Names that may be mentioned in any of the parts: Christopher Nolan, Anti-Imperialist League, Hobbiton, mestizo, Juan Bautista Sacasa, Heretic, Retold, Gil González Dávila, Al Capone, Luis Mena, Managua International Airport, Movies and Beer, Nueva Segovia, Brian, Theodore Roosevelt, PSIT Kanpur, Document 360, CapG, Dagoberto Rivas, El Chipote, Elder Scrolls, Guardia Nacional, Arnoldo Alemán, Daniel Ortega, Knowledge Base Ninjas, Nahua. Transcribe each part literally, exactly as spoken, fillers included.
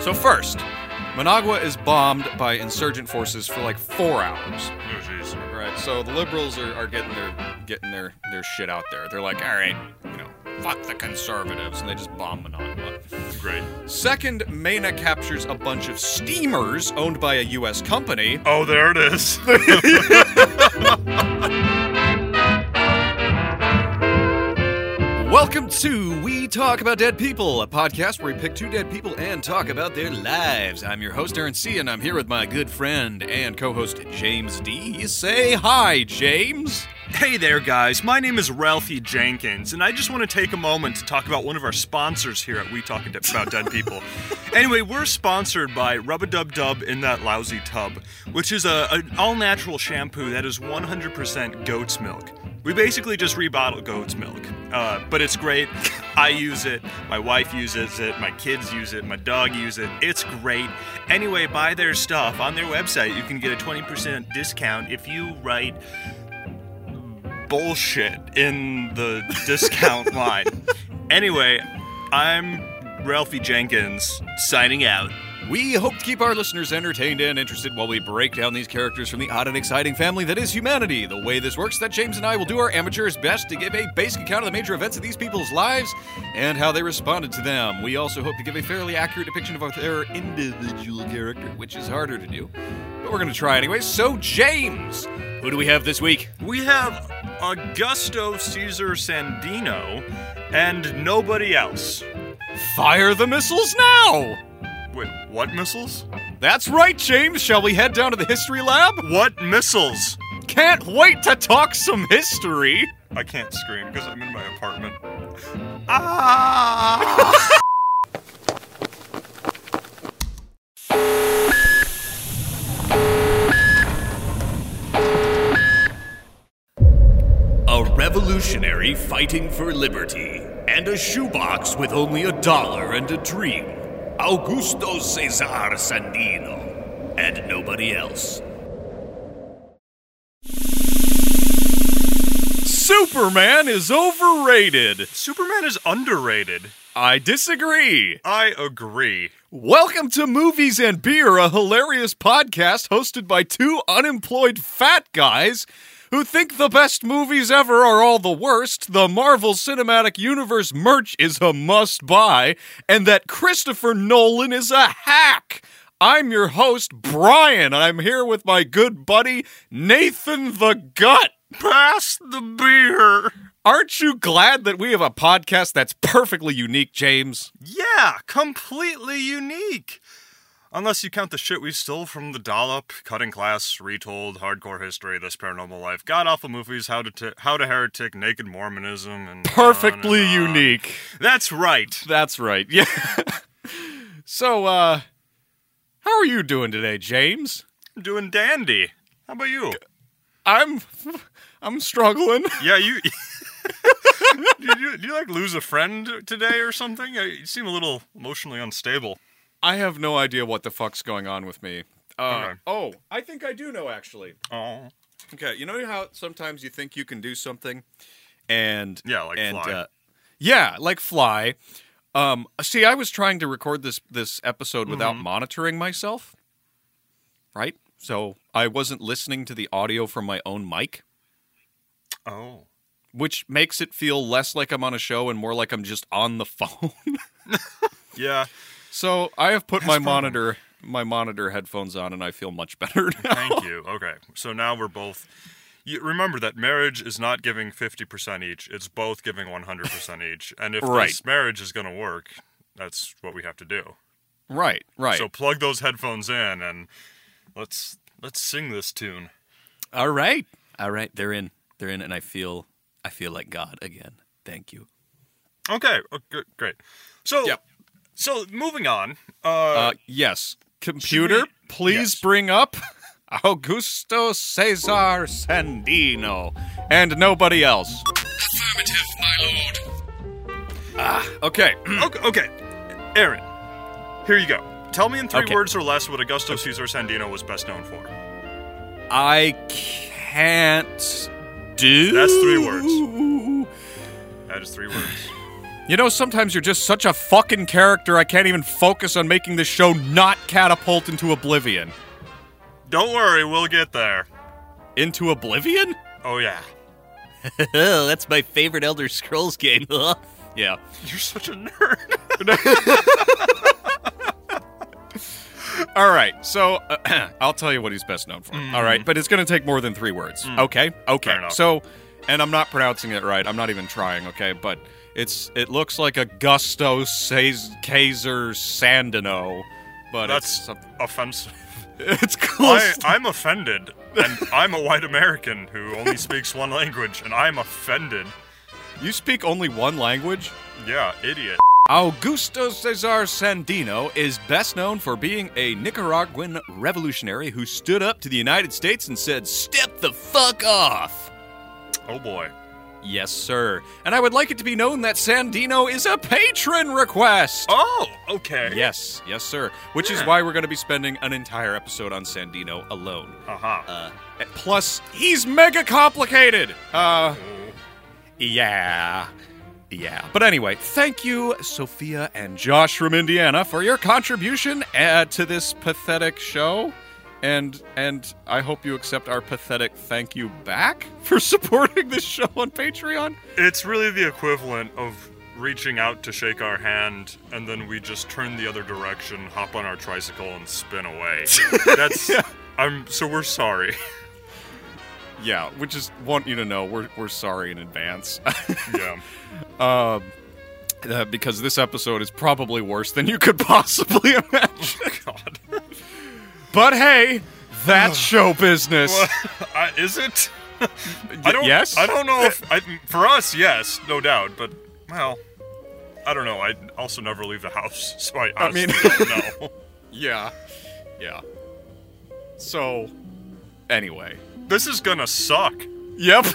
So first, Managua is bombed by insurgent forces for like four hours. Oh, geez. Right, so the liberals are, are getting their getting their, their shit out there. They're like, all right, you know, fuck the conservatives, and they just bomb Managua. Great. Second, Mena captures a bunch of steamers owned by a U S company. Oh, there it is. Welcome to We Talk About Dead People, a podcast where we pick two dead people and talk about their lives. I'm your host, Aaron C., and I'm here with my good friend and co-host, James D. Say hi, James. Hey there, guys. My name is Ralphie Jenkins, and I just want to take a moment to talk about one of our sponsors here at We Talk About Dead People. Anyway, we're sponsored by Rub-A-Dub-Dub in That Lousy Tub, which is a, an all-natural shampoo that is one hundred percent goat's milk. We basically just rebottle goat's milk, uh, but it's great. I use it, my wife uses it, my kids use it, my dog uses it. It's great. Anyway, buy their stuff. On their website, you can get a twenty percent discount if you write bullshit in the discount line. Anyway, I'm Ralphie Jenkins, signing out. We hope to keep our listeners entertained and interested while we break down these characters from the odd and exciting family that is humanity. The way this works, that James and I will do our amateur's best to give a basic account of the major events of these people's lives and how they responded to them. We also hope to give a fairly accurate depiction of their individual character, which is harder to do, but we're going to try anyway. So, James, who do we have this week? We have Augusto César Sandino and nobody else. Fire the missiles now! Wait, what missiles? That's right, James. Shall we head down to the history lab? What missiles? Can't wait to talk some history. I can't scream because I'm in my apartment. Ah! A revolutionary fighting for liberty and a shoebox with only a dollar and a dream. Augusto César Sandino, and nobody else. Superman is overrated. Superman is underrated. I disagree. I agree. Welcome to Movies and Beer, a hilarious podcast hosted by two unemployed fat guys who think the best movies ever are all the worst, the Marvel Cinematic Universe merch is a must-buy, and that Christopher Nolan is a hack. I'm your host, Brian. I'm here with my good buddy, Nathan the Gut. Pass the beer. Aren't you glad that we have a podcast that's perfectly unique, James? Yeah, completely unique. Unless you count the shit we stole from the Dollop, Cutting Class, Retold, Hardcore History, This Paranormal Life, God Awful Movies, How to T- How to Heretic, Naked Mormonism, and perfectly on and on. Unique. That's right. That's right. Yeah. So, uh, how are you doing today, James? I'm doing dandy. How about you? I'm, I'm struggling. Yeah, you. do you do you like lose a friend today or something? You seem a little emotionally unstable. I have no idea what the fuck's going on with me. Uh, okay. Oh, I think I do know, actually. Oh. Okay, you know how sometimes you think you can do something? And yeah, like and, fly. Uh, yeah, like fly. Um, see, I was trying to record this, this episode without mm-hmm. monitoring myself, right? So I wasn't listening to the audio from my own mic. Oh. Which makes it feel less like I'm on a show and more like I'm just on the phone. Yeah. So I have put That's my fun. monitor my monitor headphones on, and I feel much better now. Thank you. Okay. So now we're both... You, remember that marriage is not giving fifty percent each. It's both giving one hundred percent each. And if right. this marriage is going to work, that's what we have to do. Right, right. So plug those headphones in, and let's let's sing this tune. All right. All right. They're in. They're in, and I feel I feel like God again. Thank you. Okay. okay great. So... Yep. So, moving on. Uh, uh, yes. Computer, we, please yes. bring up Augusto César Sandino and nobody else. Affirmative, my lord. Ah, okay. okay. Okay. Aaron, here you go. Tell me in three okay. words or less what Augusto César Sandino was best known for. I can't do... That's three words. That is three words. You know, sometimes you're just such a fucking character, I can't even focus on making this show not catapult into oblivion. Don't worry, we'll get there. Into oblivion? Oh, yeah. That's my favorite Elder Scrolls game. Yeah. You're such a nerd. All right, so uh, I'll tell you what he's best known for. Mm. All right, but it's going to take more than three words. Mm. Okay? Okay. Fair enough. So, and I'm not pronouncing it right. I'm not even trying, okay? But it's it looks like Augusto César Sandino, but that's it's, uh, offensive. It's close. I, to- I'm offended, and I'm a white American who only speaks one language, and I'm offended. You speak only one language? Yeah, idiot. Augusto César Sandino is best known for being a Nicaraguan revolutionary who stood up to the United States and said, "Step the fuck off!" Oh boy. Yes, sir. And I would like it to be known that Sandino is a patron request. Oh, okay. Yes, yes, sir. Which yeah. is why we're going to be spending an entire episode on Sandino alone. Uh-huh. Uh, plus, he's mega complicated. Uh, yeah, yeah. But anyway, thank you, Sophia and Josh from Indiana, for your contribution uh, to this pathetic show. And and I hope you accept our pathetic thank you back for supporting this show on Patreon. It's really the equivalent of reaching out to shake our hand, and then we just turn the other direction, hop on our tricycle, and spin away. That's yeah. I'm so we're sorry. Yeah, we just want you to know we're we're sorry in advance. Yeah. Um, uh, because this episode is probably worse than you could possibly imagine. Oh, God. But hey, that's show business. Well, uh, is it? I don't, yes? I don't know if... I, for us, yes, no doubt. But, well, I don't know. I also never leave the house, so I honestly I mean, don't know. Yeah. Yeah. So, anyway. This is gonna suck. Yep.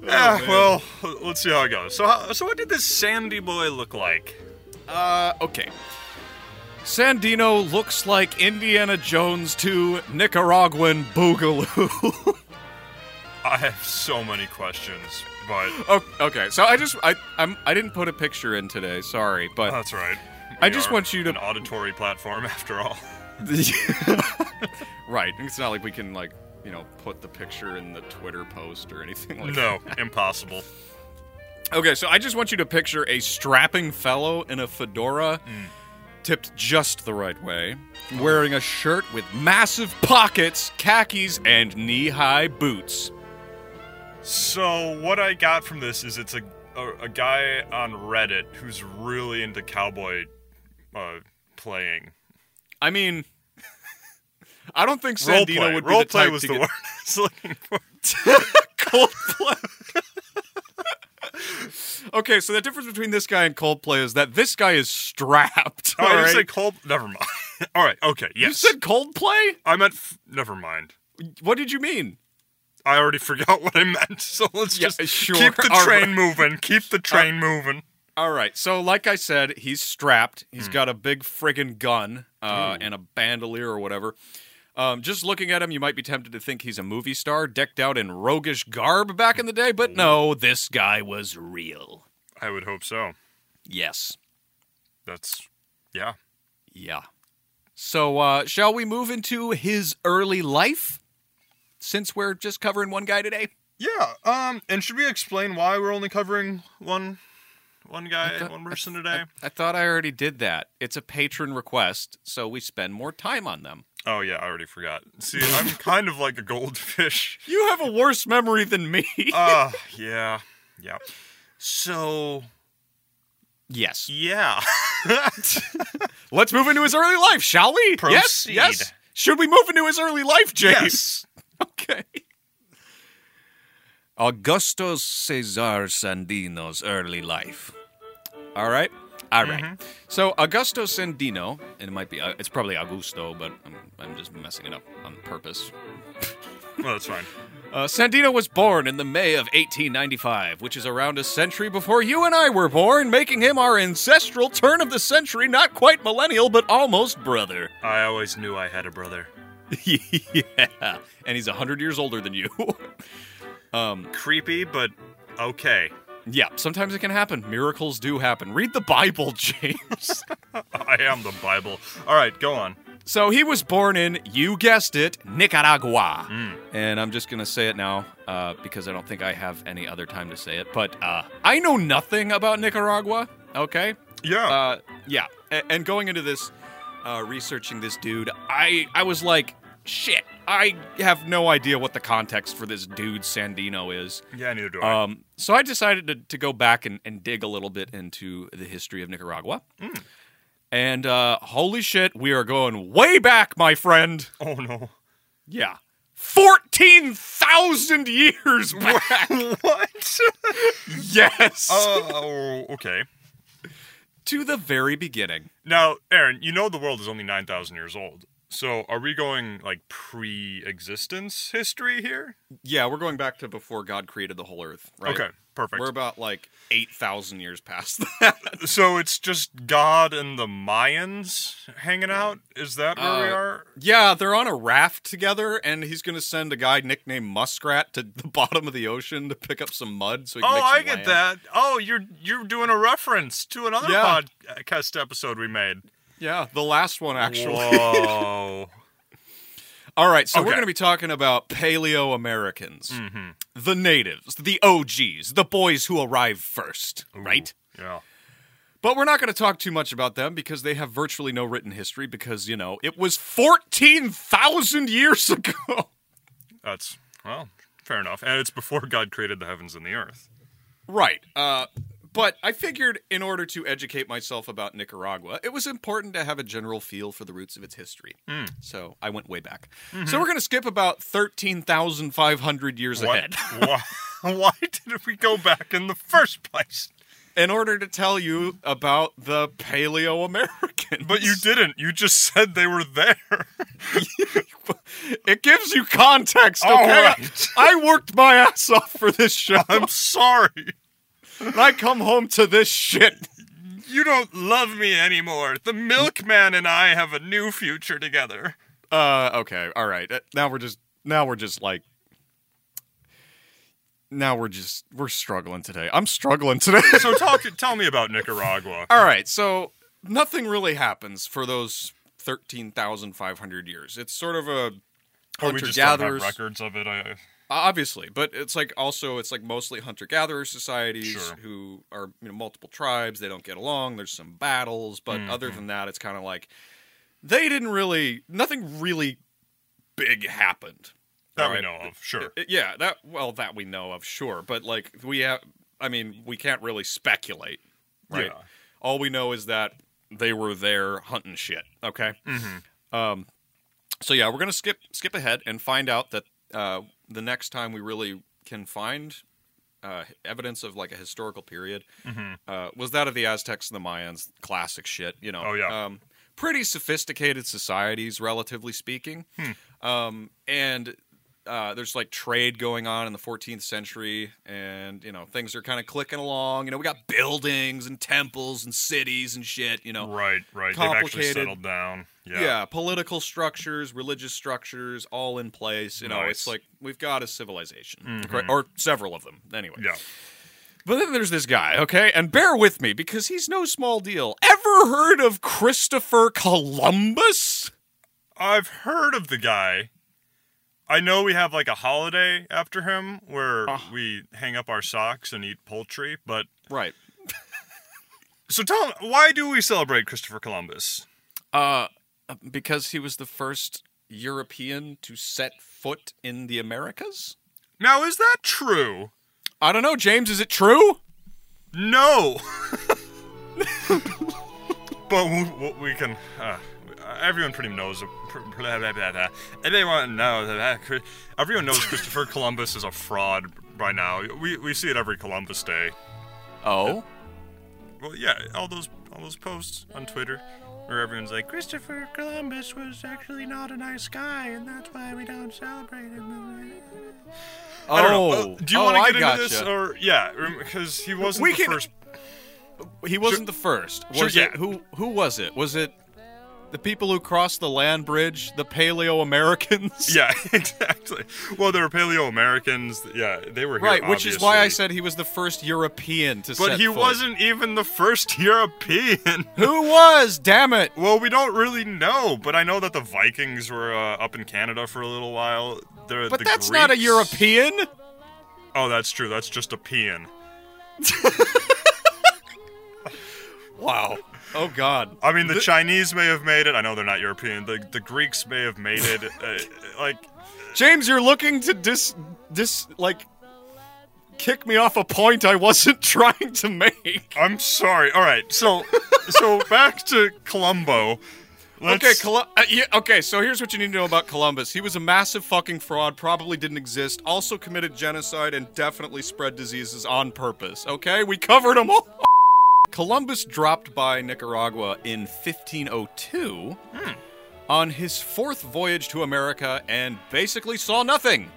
Yeah, oh, well, let's see how it goes. So, how, so what did this Sandy boy look like? Uh, okay. Sandino looks like Indiana Jones two Nicaraguan Boogaloo. I have so many questions, but... Oh, okay, so I just... I I'm, I didn't put a picture in today, sorry, but... That's right. We I just want you to... an auditory platform, after all. Right, it's not like we can, like, you know, put the picture in the Twitter post or anything like no, that. No, impossible. Okay, so I just want you to picture a strapping fellow in a fedora... Mm. Tipped just the right way, wearing a shirt with massive pockets, khakis, and knee-high boots. So what I got from this is it's a a, a guy on Reddit who's really into cowboy uh, playing. I mean, I don't think Sandino Roleplay. would be Roleplay the type was to the get... word I was looking for. Coldplay. Okay, so the difference between this guy and Coldplay is that this guy is strapped. Oh, all right? You said Cold... Never mind. All right, okay, yes. You said Coldplay? I meant... F- Never mind. What did you mean? I already forgot what I meant, so let's yeah, just sure. keep the all train right. moving. Keep the train uh, moving. All right, so like I said, he's strapped. He's mm. got a big friggin' gun uh, and a bandolier or whatever. Um, just looking at him, you might be tempted to think he's a movie star decked out in roguish garb back in the day, but no, this guy was real. I would hope so. Yes. That's, yeah. Yeah. So, uh, shall we move into his early life, since we're just covering one guy today? Yeah, um, and should we explain why we're only covering one one guy, thought, one person I th- today? I, I thought I already did that. It's a patron request, so we spend more time on them. Oh, yeah, I already forgot. See, I'm kind of like a goldfish. You have a worse memory than me. uh, yeah, yeah. So... Yes. Yeah. Let's move into his early life, shall we? Proceed. Yes, yes. Should we move into his early life, James? Yes. Okay. Augusto César Sandino's early life. All right. All right. Mm-hmm. So Augusto Sandino, and it might be, uh, it's probably Augusto, but I'm, I'm just messing it up on purpose. Well, that's fine. Uh, Sandino was born in the May of eighteen ninety-five, which is around a century before you and I were born, making him our ancestral turn of the century, not quite millennial, but almost brother. I always knew I had a brother. Yeah, and he's one hundred years older than you. um, Creepy, but okay. Yeah, sometimes it can happen. Miracles do happen. Read the Bible, James. I am the Bible. All right, go on. So he was born in, you guessed it, Nicaragua. Mm. And I'm just going to say it now uh, because I don't think I have any other time to say it. But uh, I know nothing about Nicaragua, okay? Yeah. Uh, yeah. A- and going into this, uh, researching this dude, I, I was like, shit, I have no idea what the context for this dude Sandino is. Yeah, neither do I. Um, so I decided to, to go back and, and dig a little bit into the history of Nicaragua. Mm. And uh, holy shit, we are going way back, my friend. Oh, no. Yeah. fourteen thousand years back. What? Yes. Oh, uh, okay. To the very beginning. Now, Aaron, you know the world is only nine thousand years old. So are we going, like, pre-existence history here? Yeah, we're going back to before God created the whole earth, right? Okay, perfect. We're about, like, eight thousand years past that. So it's just God and the Mayans hanging out? Is that where uh, we are? Yeah, they're on a raft together, and he's going to send a guy nicknamed Muskrat to the bottom of the ocean to pick up some mud so he can oh, make some I get land. That. Oh, you're you're doing a reference to another yeah. podcast episode we made. Yeah, the last one, actually. Whoa. All right, so okay. we're going to be talking about Paleo-Americans. Mm-hmm. The natives, the O Gs, the boys who arrived first, Ooh, right? Yeah. But we're not going to talk too much about them because they have virtually no written history because, you know, it was fourteen thousand years ago. That's, well, fair enough. And it's before God created the heavens and the earth. Right. Uh... But I figured in order to educate myself about Nicaragua, it was important to have a general feel for the roots of its history. Mm. So I went way back. Mm-hmm. So we're going to skip about thirteen thousand five hundred years what? ahead. Why? Why did we go back in the first place? In order to tell you about the Paleo-Americans. But you didn't. You just said they were there. It gives you context, okay? All right. I worked my ass off for this show. I'm sorry. And I come home to this shit. You don't love me anymore. The milkman and I have a new future together. Uh, okay, all right. Now we're just, now we're just like, now we're just, we're struggling today. I'm struggling today. So talk, tell me about Nicaragua. All right, so nothing really happens for those thirteen thousand five hundred years. It's sort of a hunter-gatherers. Records of it, I... Obviously, but it's like also it's like mostly hunter-gatherer societies sure. who are you know, multiple tribes. They don't get along. There's some battles, but mm-hmm. other than that, it's kind of like they didn't really nothing really big happened that right? we know of. Sure, yeah, that well that we know of. Sure, but like we have, I mean, we can't really speculate, right? Yeah. All we know is that they were there hunting shit. Okay, mm-hmm. um, so yeah, we're gonna skip skip ahead and find out that. Uh, the next time we really can find uh, evidence of like a historical period mm-hmm. uh, was that of the Aztecs and the Mayans, classic shit, you know. Oh, yeah. Um, pretty sophisticated societies, relatively speaking. Hmm. Um, and uh, there's like trade going on in the fourteenth century and, you know, things are kind of clicking along. You know, we got buildings and temples and cities and shit, you know. Right, right. They've actually settled down. Yeah. yeah, political structures, religious structures, all in place. You know, nice. It's like we've got a civilization, mm-hmm. right? Or several of them, anyway. Yeah. But then there's this guy, okay? And bear with me, because he's no small deal. Ever heard of Christopher Columbus? I've heard of the guy. I know we have, like, a holiday after him where uh. we hang up our socks and eat poultry, but... Right. So tell him, why do we celebrate Christopher Columbus? Uh... Because he was the first European to set foot in the Americas? Now, is that true? I don't know, James. Is it true? No. But we, we can... Uh, everyone pretty knows... Everyone knows... Everyone knows Christopher Columbus is a fraud by now. We we see it every Columbus Day. Oh? It, well, yeah. All those all those posts on Twitter... Where everyone's like, Christopher Columbus was actually not a nice guy, and that's why we don't celebrate him. Oh, I don't know. Uh, do you oh, want to get I into gotcha. this? Or yeah, because he wasn't we the can... first. He wasn't sure. the first. Was sure, yeah. it, who who was it? Was it The people who crossed the land bridge, the Paleo-Americans. Yeah, exactly. Well, there were Paleo-Americans. Yeah, they were here, right, which obviously is why I said he was the first European to but set But he foot. wasn't even the first European. Who was? Damn it. Well, we don't really know, but I know that the Vikings were uh, up in Canada for a little while. They're, but the that's Greeks. Not a European. Oh, that's true. That's just a peon. Wow. Oh, God. I mean, the Chinese may have made it. I know they're not European. The the Greeks may have made it. Uh, like, James, you're looking to dis, dis, like, kick me off a point I wasn't trying to make. I'm sorry. All right. So, so back to Columbo. Let's... Okay, Colu- uh, yeah, okay, so here's what you need to know about Columbus. He was a massive fucking fraud, probably didn't exist, also committed genocide, and definitely spread diseases on purpose. Okay, we covered them all. Columbus dropped by Nicaragua in fifteen oh two hmm. on his fourth voyage to America and basically saw nothing.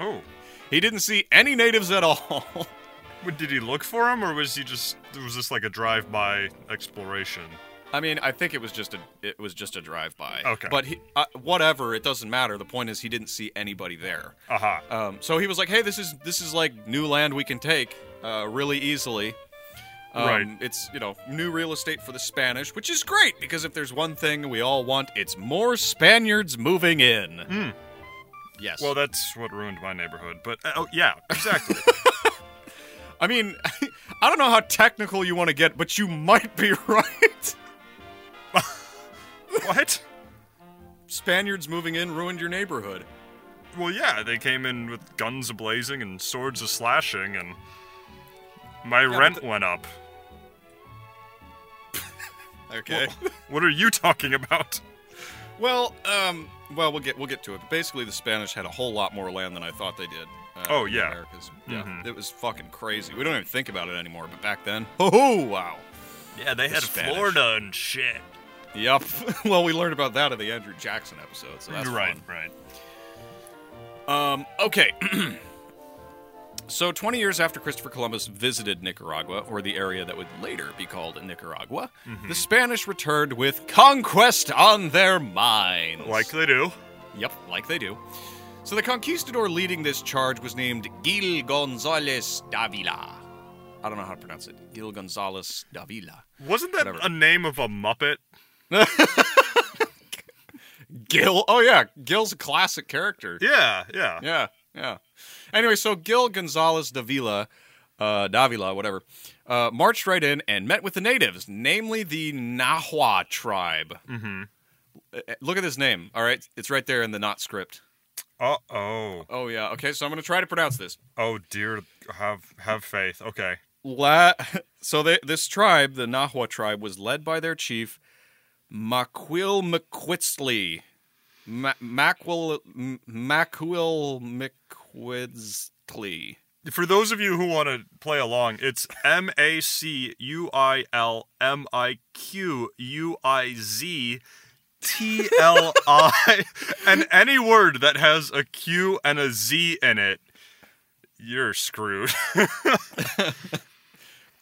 Oh. He didn't see any natives at all. Did he look for them, or was he just, was this like a drive-by exploration? I mean, I think it was just a it was just a drive-by. Okay. But he, uh, whatever, it doesn't matter. The point is, he didn't see anybody there. Uh-huh. Um, so he was like, "Hey, this is this is like new land we can take uh, really easily. Um, right. It's you know new real estate for the Spanish, which is great because if there's one thing we all want, it's more Spaniards moving in. Mm. Yes. Well, that's what ruined my neighborhood. But uh, oh, yeah, exactly. I mean, I don't know how technical you want to get, but you might be right. What? Spaniards moving in ruined your neighborhood. Well, yeah, they came in with guns a-blazing and swords a-slashing, and my yeah, rent the... went up. Okay. Well, what are you talking about? Well, um, well, we'll get we'll get to it. But basically, the Spanish had a whole lot more land than I thought they did. Uh, oh yeah, Americas. Yeah, mm-hmm. It was fucking crazy. We don't even think about it anymore, but back then, oh wow. Yeah, they the had Spanish. Florida and shit. Yup. Well, we learned about that in the Andrew Jackson episode, so that's right, fun. Right. Um, okay. So twenty years after Christopher Columbus visited Nicaragua, or the area that would later be called Nicaragua, mm-hmm. the Spanish returned with conquest on their minds. Like they do. Yep, like they do. So the conquistador leading this charge was named Gil González Dávila. I don't know how to pronounce it. Gil González Dávila. Wasn't that Whatever. a name of a Muppet? Gil, oh yeah, Gil's a classic character. Yeah, yeah, yeah, yeah. Anyway, so Gil González Dávila, uh, Davila, whatever, uh, marched right in and met with the natives, namely the Nahua tribe. Mm-hmm. Look at this name. All right, it's right there in the not script. Uh oh. Oh yeah. Okay, so I'm gonna try to pronounce this. Oh dear, have have faith. Okay. La- so they, this tribe, the Nahua tribe, was led by their chief. Maquil-Maquitzli. Ma- Maquil... M- Maquil-Maquitzli. For those of you who want to play along, it's M A C U I L M I Q U I Z T L I. And any word that has a Q and a Z in it, you're screwed.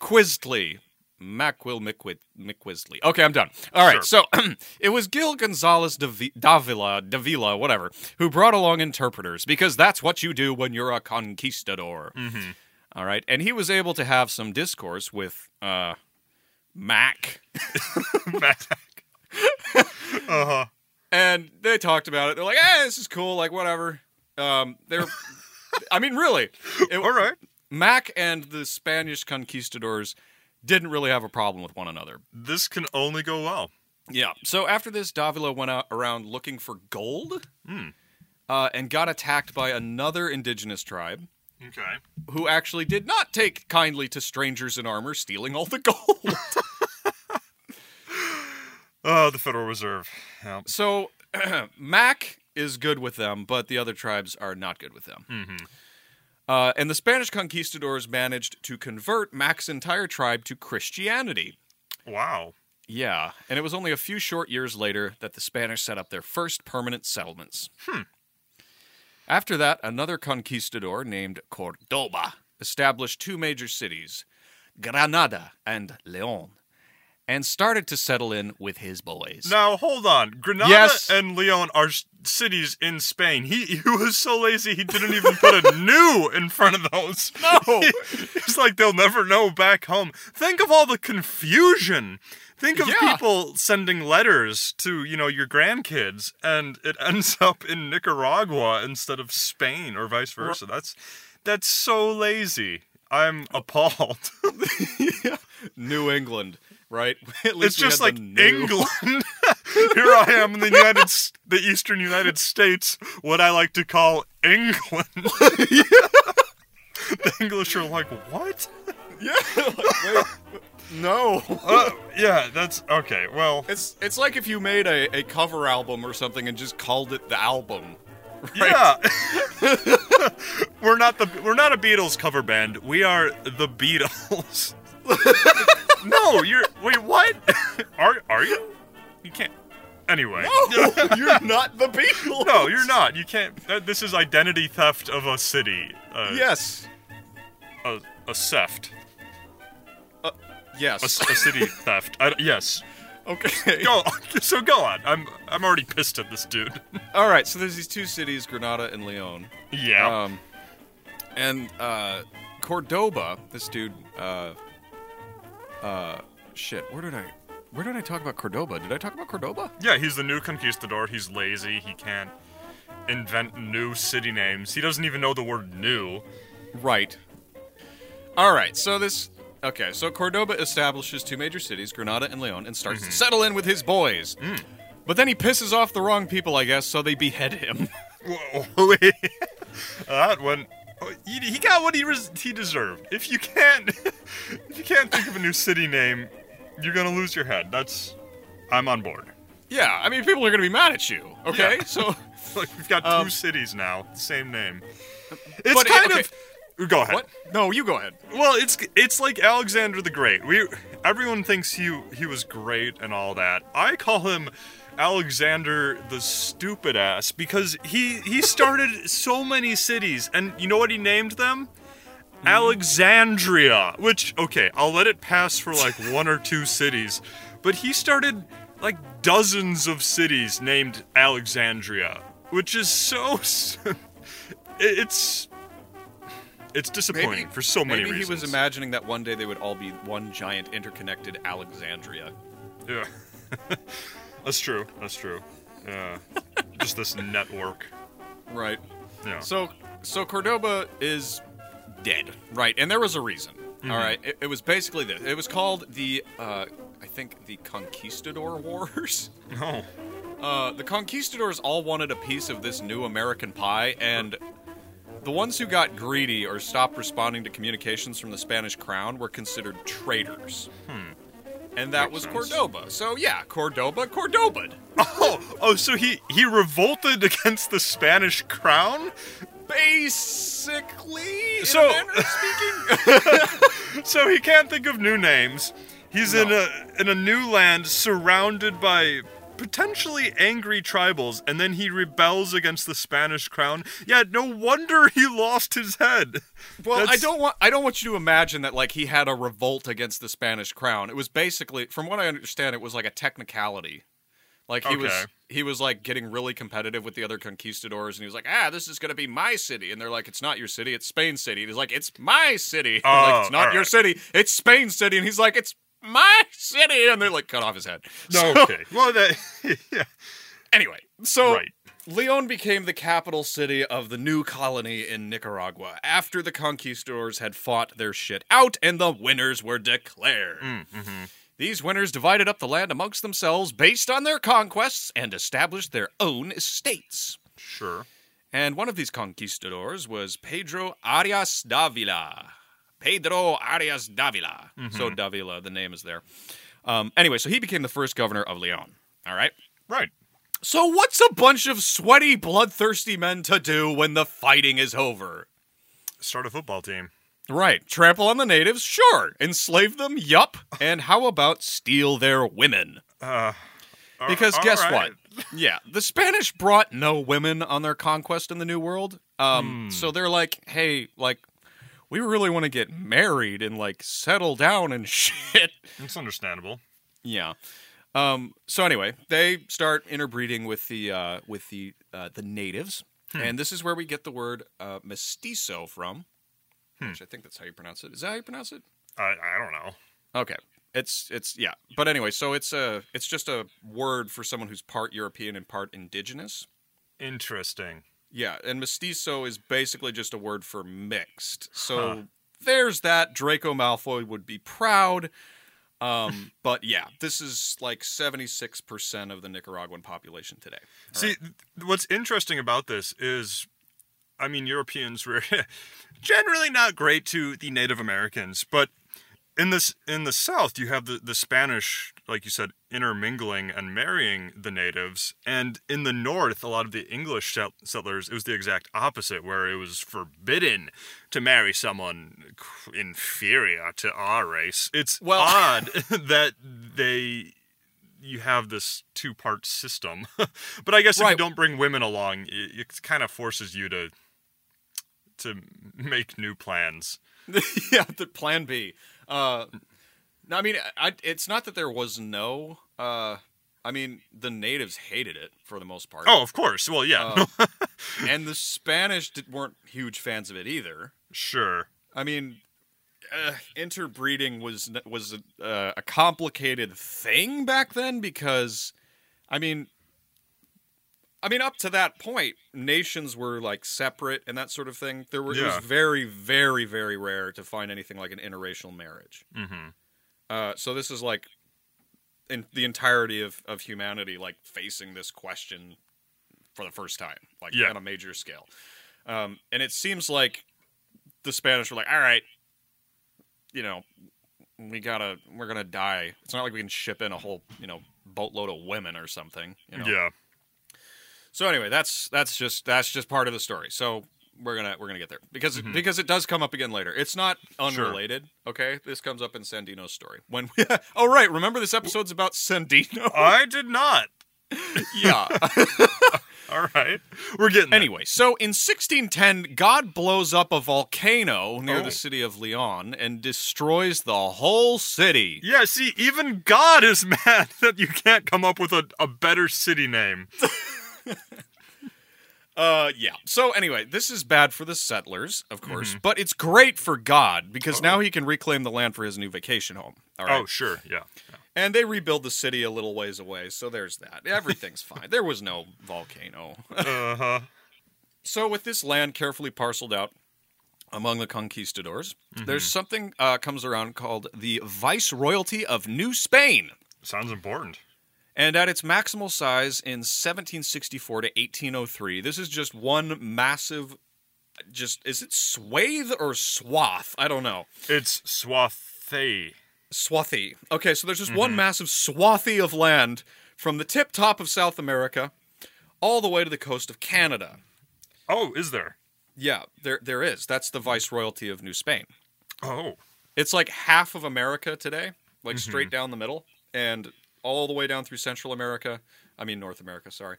Quizly. Maquil-Maquitzli. Okay, I'm done. All right, sure. So it was Gil González Dávila, Davila, whatever, who brought along interpreters, because that's what you do when you're a conquistador. Mm-hmm. All right, and he was able to have some discourse with uh, Mac. Mac. Uh-huh. And they talked about it. They're like, hey, this is cool, like, whatever. Um, they're, I mean, really. It, All right. Mac and the Spanish conquistadors didn't really have a problem with one another. This can only go well. Yeah. So after this, Davila went out around looking for gold mm. uh, and got attacked by another indigenous tribe. Okay. Who actually did not take kindly to strangers in armor stealing all the gold. Oh, the Federal Reserve. Yep. So Mac is good with them, but the other tribes are not good with them. Mm-hmm. Uh, and the Spanish conquistadors managed to convert Mac's entire tribe to Christianity. Wow. Yeah, and it was only a few short years later that the Spanish set up their first permanent settlements. Hmm. After that, another conquistador named Cordoba established two major cities, Granada and Leon, and started to settle in with his boys. Now, hold on. Granada yes. and Leon are cities in Spain. He, he was so lazy, he didn't even put a new in front of those. No! It's like they'll never know back home. Think of all the confusion. Think of yeah. people sending letters to, you know, your grandkids, and it ends up in Nicaragua instead of Spain or vice versa. We're- That's that's so lazy. I'm appalled. yeah. New England. Right? At least it's just like new... England. Here I am in the United, the Eastern United States, what I like to call England. The English are like, what? Yeah. Like, wait, no. Uh, yeah, that's, okay, well. It's it's like if you made a, a cover album or something and just called it the album. Right? Yeah. we're not the We're not a Beatles cover band. We are the Beatles. No, you're... Wait, what? Are are you? You can't... Anyway. No, you're not the Beatles. No, you're not. You can't... Uh, this is identity theft of a city. Uh, yes. A, a theft. Uh, yes. A, a city theft. I, yes. Okay. Go on. So go on. I'm I'm already pissed at this dude. All right, so there's these two cities, Granada and Leon. Yeah. Um, and uh, Cordoba, this dude... Uh, Uh, shit, where did I, where did I talk about Cordoba? Did I talk about Cordoba? Yeah, he's the new conquistador, he's lazy, he can't invent new city names, he doesn't even know the word new. Right. Alright, so this, okay, so Cordoba establishes two major cities, Granada and Leon, and starts mm-hmm. to settle in with his boys. Mm. But then he pisses off the wrong people, I guess, so they behead him. Whoa, that went... He got what he res- he deserved. If you can't, if you can't think of a new city name, you're gonna lose your head. That's, I'm on board. Yeah, I mean, people are gonna be mad at you. Okay, yeah. So like we've got two um, cities now, same name. It's but, kind okay. of. Go ahead. What? No, you go ahead. Well, it's it's like Alexander the Great. We everyone thinks he he was great and all that. I call him Alexander the Stupid Ass, because he he started so many cities, and you know what he named them? Mm. Alexandria, which, okay, I'll let it pass for like one or two cities, but he started like dozens of cities named Alexandria, which is so... it's... It's disappointing maybe, for so many maybe reasons. Maybe he was imagining that one day they would all be one giant interconnected Alexandria. Yeah. That's true. That's true. Yeah, just this network. Right. Yeah. So, so Cordoba is dead. Right, and there was a reason. Mm-hmm. All right, it, it was basically this. It was called the, uh, I think, the Conquistador Wars. No. Oh. Uh, the conquistadors all wanted a piece of this new American pie, and the ones who got greedy or stopped responding to communications from the Spanish crown were considered traitors. Hmm. And that Makes was sense. Cordoba. So, yeah, Cordoba, Cordoba'd. Oh, oh, so he, he revolted against the Spanish crown? Basically, in so, a manner of speaking. So he can't think of new names. He's no. in a in a new land surrounded by potentially angry tribals, and then he rebels against the Spanish crown. Yeah, no wonder he lost his head. Well, That's... I don't want I don't want you to imagine that like he had a revolt against the Spanish crown. It was basically, from what I understand, it was like a technicality. Like he okay. was he was like getting really competitive with the other conquistadors, and he was like, ah, this is gonna be my city, and they're like, it's not your city, it's Spain's city. And he's like, it's my city. Oh, like, it's not your right. city, it's Spain's city, and he's like, it's my city, and they're like, cut off his head. No, so, okay. Well, that, yeah. Anyway, so right. Leon became the capital city of the new colony in Nicaragua after the conquistadors had fought their shit out and the winners were declared. Mm, mm-hmm. These winners divided up the land amongst themselves based on their conquests and established their own states. Sure. And one of these conquistadors was Pedro Arias Davila. Pedro Arias Davila. Mm-hmm. So Davila, the name is there. Um, anyway, so he became the first governor of Leon. All right? Right. So what's a bunch of sweaty, bloodthirsty men to do when the fighting is over? Start a football team. Right. Trample on the natives? Sure. Enslave them? Yup. And how about steal their women? Uh, uh, because guess right. what? Yeah. The Spanish brought no women on their conquest in the New World. Um, mm. So they're like, hey, like, we really want to get married and, like, settle down and shit. It's understandable. Yeah. Um, so anyway, they start interbreeding with the uh, with the uh, the natives, hmm. and this is where we get the word uh, mestizo from, hmm. which I think that's how you pronounce it. Is that how you pronounce it? Uh, I don't know. Okay. It's it's yeah, but anyway, so it's a it's just a word for someone who's part European and part indigenous. Interesting. Yeah, and mestizo is basically just a word for mixed. So huh. there's that. Draco Malfoy would be proud. Um, but yeah, this is like seventy-six percent of the Nicaraguan population today. All See, right. what's interesting about this is, I mean, Europeans were generally not great to the Native Americans, but in this, in the South, you have the, the Spanish, like you said, intermingling and marrying the natives. And in the North, a lot of the English settlers, it was the exact opposite, where it was forbidden to marry someone inferior to our race. It's well, odd that they, you have this two-part system. But I guess if right. you don't bring women along, it, it kind of forces you to to make new plans. Yeah, the plan B. Uh, no, I mean, I, it's not that there was no, uh, I mean, the natives hated it for the most part. Oh, of course. Well, yeah. Uh, and the Spanish did, weren't huge fans of it either. Sure. I mean, uh, interbreeding was, was a, a complicated thing back then because, I mean, I mean, up to that point, nations were, like, separate and that sort of thing. There were, yeah. It was very, very, very rare to find anything like an interracial marriage. Mm-hmm. Uh, so this is, like, in the entirety of, of humanity, like, facing this question for the first time, like, yeah. on a major scale. Um, and it seems like the Spanish were like, all right, you know, we gotta, we're gonna die. It's not like we can ship in a whole, you know, boatload of women or something, you know? Yeah. So anyway, that's that's just that's just part of the story. So we're gonna we're gonna get there because mm-hmm. because it does come up again later. It's not unrelated. Sure. Okay, this comes up in Sandino's story. When we, oh right, remember this episode's about Sandino. I did not. Yeah. All right, we're getting there. Anyway, so in sixteen ten, God blows up a volcano near oh. the city of Leon and destroys the whole city. Yeah, see, even God is mad that you can't come up with a, a better city name. uh yeah so anyway, this is bad for the settlers, of course, mm-hmm. but it's great for God because oh. now he can reclaim the land for his new vacation home. All right. Oh sure, yeah. yeah and they rebuild the city a little ways away, so there's that. Everything's fine. There was no volcano. Uh-huh. So with this land carefully parceled out among the conquistadors, mm-hmm. there's something uh comes around called the Viceroyalty of New Spain. Sounds important. And at its maximal size in seventeen sixty-four to eighteen oh three, this is just one massive, just, is it swathe or swath? I don't know. It's swathy. Swathy. Okay, so there's just mm-hmm. one massive swathy of land from the tip top of South America all the way to the coast of Canada. Oh, is there? Yeah, there there is. That's the Viceroyalty of New Spain. Oh. It's like half of America today, like mm-hmm. straight down the middle, and all the way down through Central America, I mean North America, sorry,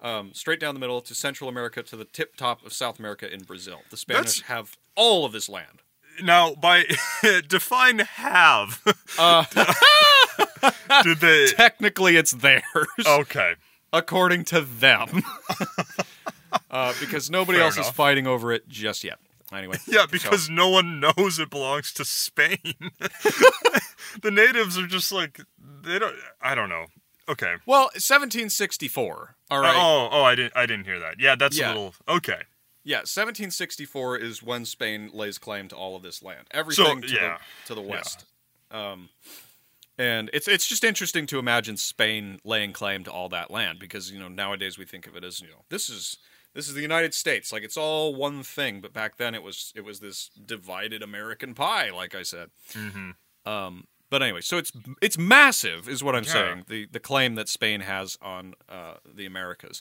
um, straight down the middle to Central America to the tip top of South America in Brazil. The Spanish That's... have all of this land. Now, by define have, uh, did they... Technically, it's theirs. Okay. According to them. uh, because nobody Fair else enough. Is fighting over it just yet. Anyway. Yeah, because so. No one knows it belongs to Spain. The natives are just like, they don't, I don't know. Okay. Well, seventeen sixty-four, all right? Uh, oh, oh, I didn't I didn't hear that. Yeah, that's yeah. a little, okay. Yeah, seventeen sixty-four is when Spain lays claim to all of this land. Everything so, to, yeah. the, to the west. Yeah. Um, and it's it's just interesting to imagine Spain laying claim to all that land because, you know, nowadays we think of it as, you know, this is... This is the United States. Like, it's all one thing. But back then, it was it was this divided American pie, like I said. Mm-hmm. Um, but anyway, so it's it's massive, is what I'm yeah. saying, the, the claim that Spain has on uh, the Americas.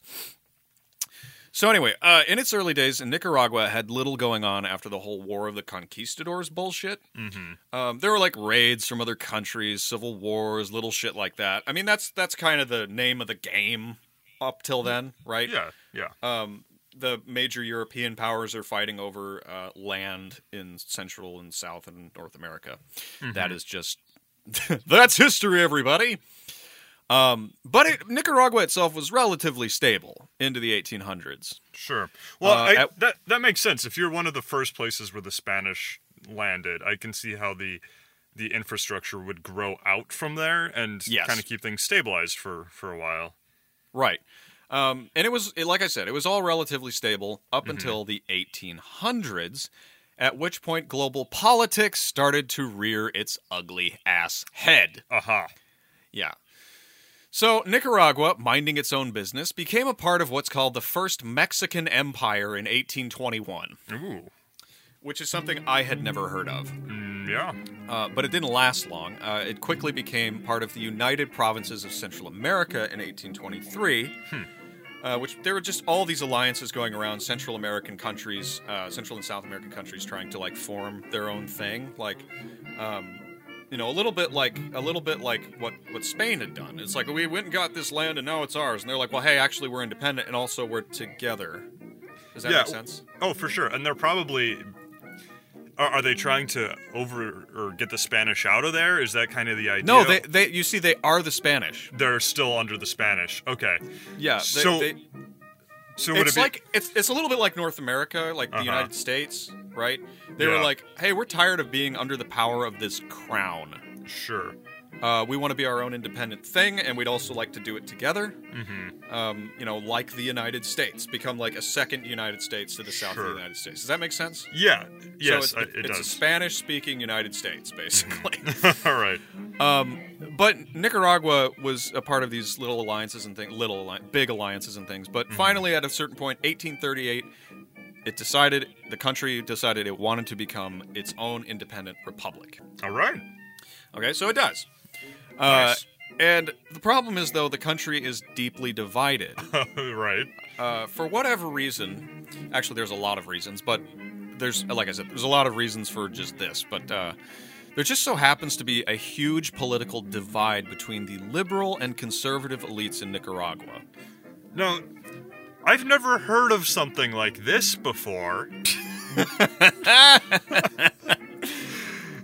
So anyway, uh, in its early days, Nicaragua had little going on after the whole War of the Conquistadors bullshit. Mm-hmm. Um, there were, like, raids from other countries, civil wars, little shit like that. I mean, that's that's kind of the name of the game up till then, right? Yeah, yeah. Um, the major European powers are fighting over uh, land in Central and South and North America. Mm-hmm. That is just That's history, everybody. Um, but it, Nicaragua itself was relatively stable into the eighteen hundreds. Sure. Well, uh, I, at, that that makes sense. If you're one of the first places where the Spanish landed, I can see how the the infrastructure would grow out from there and yes. kind of keep things stabilized for, for a while. Right. Um, and it was, it, like I said, it was all relatively stable up mm-hmm. until the eighteen hundreds, at which point global politics started to rear its ugly ass head. Uh-huh. Yeah. So Nicaragua, minding its own business, became a part of what's called the First Mexican Empire in eighteen twenty-one. Ooh. Which is something I had never heard of. Mm, yeah. Uh, but it didn't last long. Uh, it quickly became part of the United Provinces of Central America in eighteen twenty-three, hmm. uh, which there were just all these alliances going around Central American countries, uh, Central and South American countries trying to, like, form their own thing. Like, um... You know, a little bit like a little bit like what, what Spain had done. It's like, we went and got this land, and now it's ours. And they're like, well, hey, actually, we're independent, and also we're together. Does that yeah. make sense? Oh, for sure. And they're probably... Are, are they trying to over... or get the Spanish out of there? Is that kind of the idea? No, they, they you see, they are the Spanish. They're still under the Spanish. Okay. Yeah. They, so... They, so would it's it be... like it's it's a little bit like North America, like uh-huh. the United States, right? They yeah. were like, "Hey, we're tired of being under the power of this crown." Sure. Uh, we want to be our own independent thing, and we'd also like to do it together. Mm-hmm. Um, you know, like the United States, become like a second United States to the sure. south of the United States. Does that make sense? Yeah. Yes, so it's, I, it it's does. It's a Spanish-speaking United States, basically. Mm-hmm. All right. Um, but Nicaragua was a part of these little alliances and things, little alli- big alliances and things. But mm-hmm. finally, at a certain point, eighteen thirty-eight, it decided the country decided it wanted to become its own independent republic. All right. Okay, so it does. Uh, nice. And the problem is, though, the country is deeply divided. Right. Uh, for whatever reason, actually, there's a lot of reasons, but there's, like I said, there's a lot of reasons for just this, but uh, there just so happens to be a huge political divide between the liberal and conservative elites in Nicaragua. Now, I've never heard of something like this before.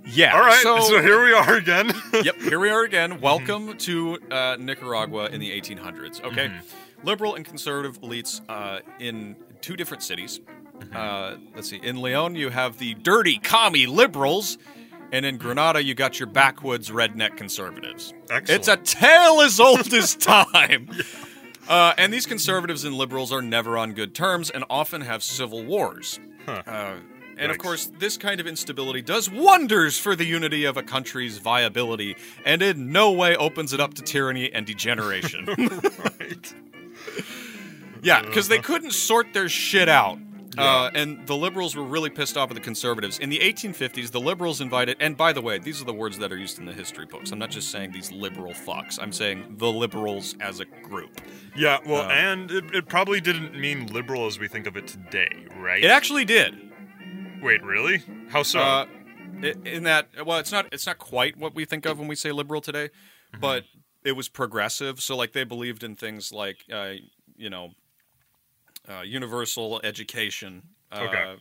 Yeah. All right. So, so here we are again. Yep. Here we are again. Welcome to uh, Nicaragua in the eighteen hundreds. Okay. Mm-hmm. Liberal and conservative elites uh, in two different cities. Mm-hmm. Uh, let's see. In Leon, you have the dirty commie liberals. And in Granada, you got your backwoods redneck conservatives. Excellent. It's a tale as old as time. Yeah. Uh, and these conservatives and liberals are never on good terms and often have civil wars. Huh. Uh, And, Yikes. Of course, this kind of instability does wonders for the unity of a country's viability, and in no way opens it up to tyranny and degeneration. Right. Yeah, because they couldn't sort their shit out, yeah. uh, and the liberals were really pissed off at the conservatives. In the eighteen fifties, the liberals invited, and by the way, these are the words that are used in the history books. I'm not just saying these liberal fucks. I'm saying the liberals as a group. Yeah, well, uh, and it, it probably didn't mean liberal as we think of it today, right? It actually did. Wait, really? How so? Uh, in that, well, it's not it's not quite what we think of when we say liberal today, mm-hmm. but it was progressive. So, like, they believed in things like, uh, you know, uh, universal education. Uh, okay.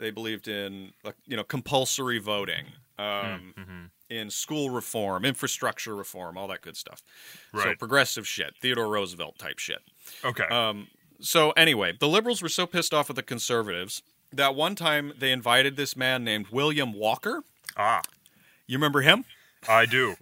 They believed in, like, you know, compulsory voting, um, mm-hmm. in school reform, infrastructure reform, all that good stuff. Right. So progressive shit, Theodore Roosevelt type shit. Okay. Um. So anyway, the liberals were so pissed off at the conservatives that one time they invited this man named William Walker. Ah. You remember him? I do.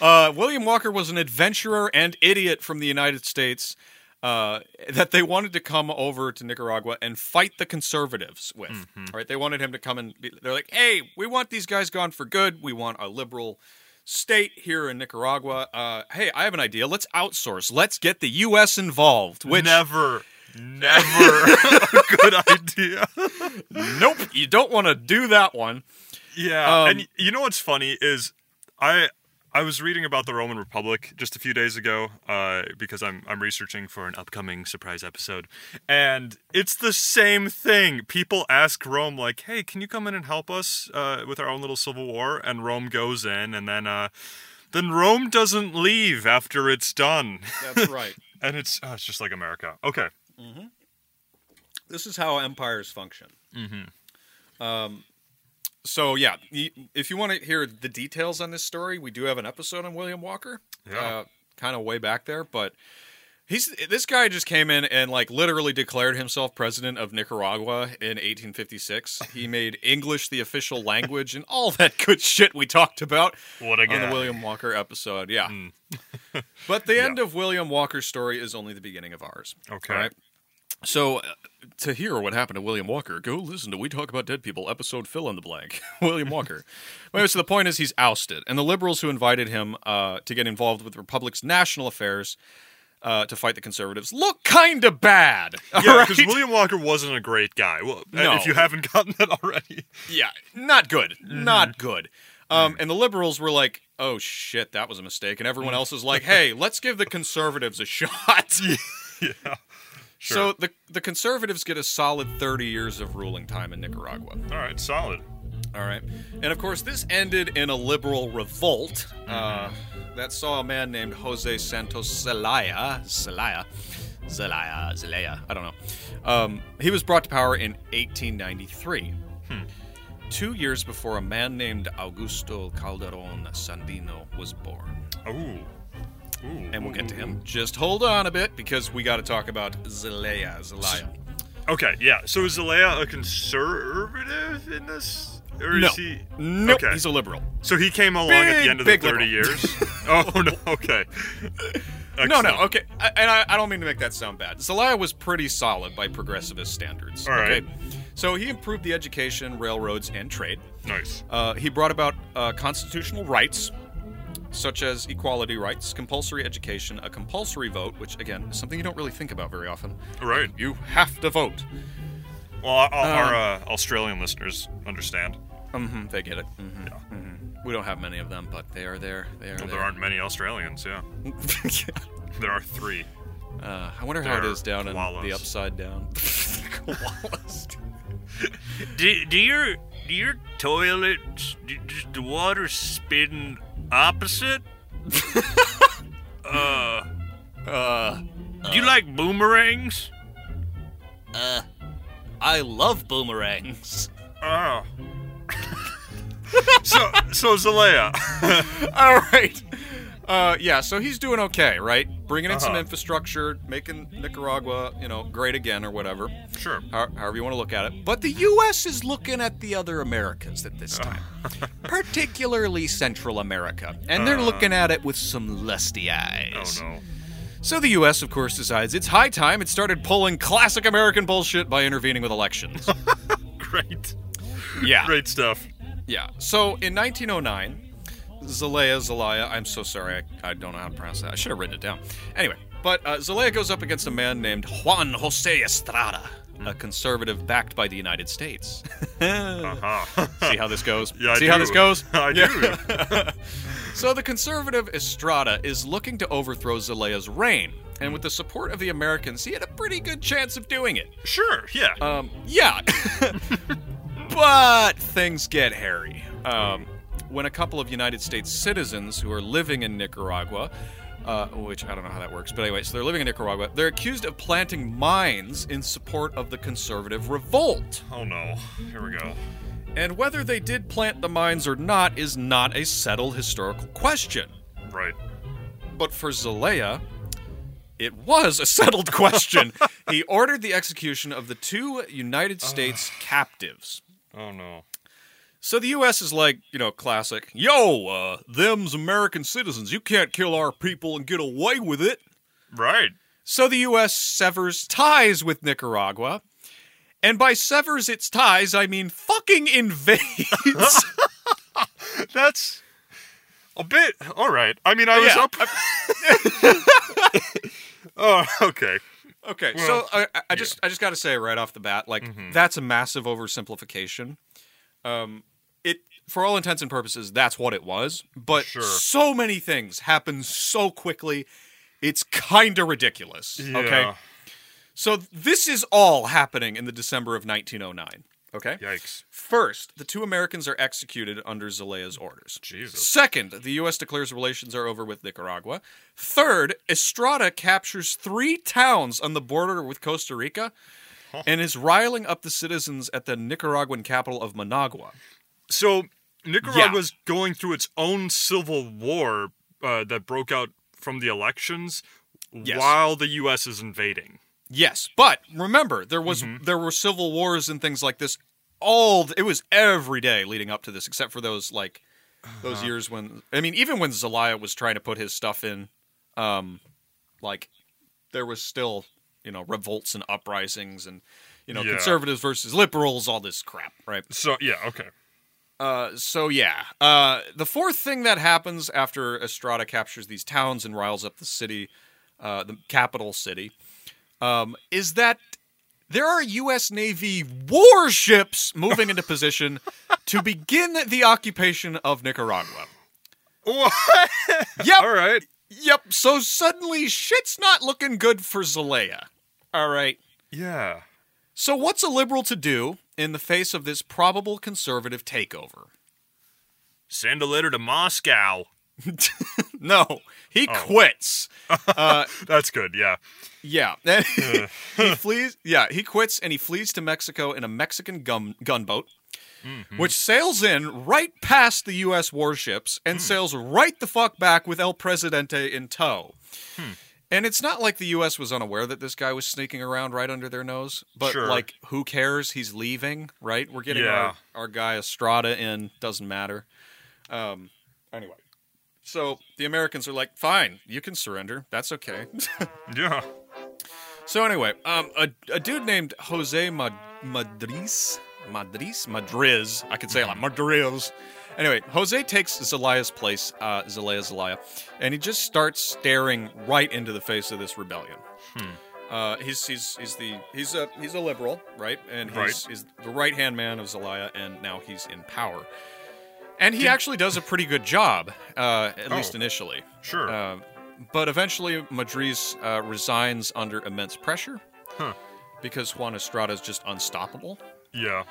uh, William Walker was an adventurer and idiot from the United States uh, that they wanted to come over to Nicaragua and fight the conservatives with. Mm-hmm. All right, they wanted him to come and be, they're like, hey, we want these guys gone for good. We want a liberal state here in Nicaragua. Uh, hey, I have an idea. Let's outsource. Let's get the U S involved. Which Never. Never a good idea. Nope, you don't want to do that one. Yeah, um, and you know what's funny is I I was reading about the Roman Republic just a few days ago uh, because I'm I'm researching for an upcoming surprise episode, and it's the same thing. People ask Rome, like, hey, can you come in and help us uh, with our own little civil war? And Rome goes in, and then, uh, then Rome doesn't leave after it's done. That's right. And it's oh, it's just like America. Okay. Mm-hmm. This is how empires function. Mm-hmm. Um, So, yeah, if you want to hear the details on this story, we do have an episode on William Walker, yeah. uh, kind of way back there. But he's this guy just came in and, like, literally declared himself president of Nicaragua in eighteen fifty-six. He made English the official language and all that good shit we talked about what a guy. On the William Walker episode. Yeah. Mm. But the yeah. end of William Walker's story is only the beginning of ours. Okay. Right? So, uh, to hear what happened to William Walker, go listen to We Talk About Dead People, episode fill in the blank, William Walker. Anyway, so the point is he's ousted, and the liberals who invited him uh, to get involved with the Republic's national affairs uh, to fight the conservatives look kind of bad. Yeah, because right? William Walker wasn't a great guy, well, no. if you haven't gotten that already. Yeah, not good, mm-hmm. not good. Um, and the liberals were like, oh shit, that was a mistake, and everyone else is like, hey, let's give the conservatives a shot. Yeah. Sure. So the the conservatives get a solid thirty years of ruling time in Nicaragua. All right, solid. All right. And, of course, this ended in a liberal revolt uh, that saw a man named José Santos Zelaya, Zelaya, Zelaya, Zelaya, I don't know. Um, he was brought to power in eighteen ninety-three, hmm. two years before a man named Augusto Calderón Sandino was born. Oh, Ooh, and we'll get to him. Just hold on a bit, because we got to talk about Zelaya. Zelaya. Okay, yeah. So is Zelaya a conservative in this? Or is no. he... No, okay. He's a liberal. So he came along big, at the end of the thirty liberal. Years? Oh, no, okay. No, no, okay. I, and I, I don't mean to make that sound bad. Zelaya was pretty solid by progressivist standards. All right. Okay? So he improved the education, railroads, and trade. Nice. Uh, he brought about uh, constitutional rights, such as equality rights, compulsory education, a compulsory vote, which, again, is something you don't really think about very often. Right. You have to vote. Well, our, our uh, uh, Australian listeners understand. Mm-hmm, they get it. Mm-hmm, yeah. mm-hmm. We don't have many of them, but they are there. They are well, there. There aren't many Australians, yeah. There are three. Uh, I wonder there how it is down koalas. In the upside down. Koalas. do, do your do your toilets, do, does the water spin opposite? uh, uh, do you uh, like boomerangs? Uh, I love boomerangs. Oh. so, so Zelaya. All right. Uh, yeah, so he's doing okay, right? Bringing in uh-huh. some infrastructure, making Nicaragua, you know, great again or whatever. Sure. How- however you want to look at it. But the U S is looking at the other Americas at this time, uh. particularly Central America. And uh. they're looking at it with some lusty eyes. Oh, no. So the U S, of course, decides it's high time it started pulling classic American bullshit by intervening with elections. Great. Yeah. Great stuff. Yeah. So in nineteen oh nine... Zelaya, Zelaya, I'm so sorry, I, I don't know how to pronounce that. I should have written it down. Anyway, but uh, Zelaya goes up against a man named Juan José Estrada, mm. a conservative backed by the United States. uh-huh. See how this goes? Yeah, I See do. how this goes? I yeah. do. So the conservative Estrada is looking to overthrow Zelaya's reign, and with the support of the Americans, he had a pretty good chance of doing it. Sure, yeah. Um, yeah. But things get hairy. Um... When a couple of United States citizens who are living in Nicaragua, uh, which I don't know how that works, but anyway, so they're living in Nicaragua, they're accused of planting mines in support of the conservative revolt. Oh no, here we go. And whether they did plant the mines or not is not a settled historical question. Right. But for Zelaya, it was a settled question. He ordered the execution of the two United States uh, captives. Oh no. So the U S is like, you know, classic, yo, uh, them's American citizens. You can't kill our people and get away with it. Right. So the U S severs ties with Nicaragua. And by severs its ties, I mean fucking invades. That's a bit, all right. I mean, I was yeah. up. Oh, okay. Okay, well, so I, I just yeah. I just got to say right off the bat, like, mm-hmm. that's a massive oversimplification. Um, it, for all intents and purposes, that's what it was, but sure. so many things happen so quickly, it's kind of ridiculous, yeah. okay? So this is all happening in the December of nineteen oh nine, okay? Yikes. First, the two Americans are executed under Zelaya's orders. Jesus. Second, the U S declares relations are over with Nicaragua. Third, Estrada captures three towns on the border with Costa Rica, and is riling up the citizens at the Nicaraguan capital of Managua. So Nicaragua's yeah. going through its own civil war uh, that broke out from the elections yes. while the U S is invading. Yes, but remember, there was mm-hmm. there were civil wars and things like this. All th- it was every day leading up to this, except for those like those uh-huh. years when I mean, even when Zelaya was trying to put his stuff in, um, like there was still you know revolts and uprisings and you know yeah. conservatives versus liberals, all this crap, right? So yeah, okay. Uh, so yeah, uh, the fourth thing that happens after Estrada captures these towns and riles up the city, uh, the capital city. Um, is that there are U S. Navy warships moving into position to begin the occupation of Nicaragua. What? Yep. All right. Yep. So suddenly shit's not looking good for Zelaya. All right. Yeah. So what's a liberal to do in the face of this probable conservative takeover? Send a letter to Moscow. No, he oh. quits. Uh, That's good, yeah. Yeah. he, he flees. Yeah, he quits and he flees to Mexico in a Mexican gum, gunboat, mm-hmm. which sails in right past the U S warships and mm. sails right the fuck back with El Presidente in tow. Hmm. And it's not like the U S was unaware that this guy was sneaking around right under their nose, but sure. like, who cares? He's leaving, right? We're getting yeah. our, our guy Estrada in. Doesn't matter. Um. Anyway. So the Americans are like, fine, you can surrender. That's okay. yeah. So anyway, um, a, a dude named Jose Mad- Madriz, Madriz, Madriz, I could say it like Madriz. Anyway, Jose takes Zelaya's place, uh, Zelaya, Zelaya, and he just starts staring right into the face of this rebellion. Hmm. Uh, he's he's he's the he's a he's a liberal, right? And he's right. is the right hand man of Zelaya, and now he's in power. And he actually does a pretty good job, uh, at oh, least initially. Sure. Uh, but eventually, Madriz uh, resigns under immense pressure huh. because Juan Estrada is just unstoppable. Yeah.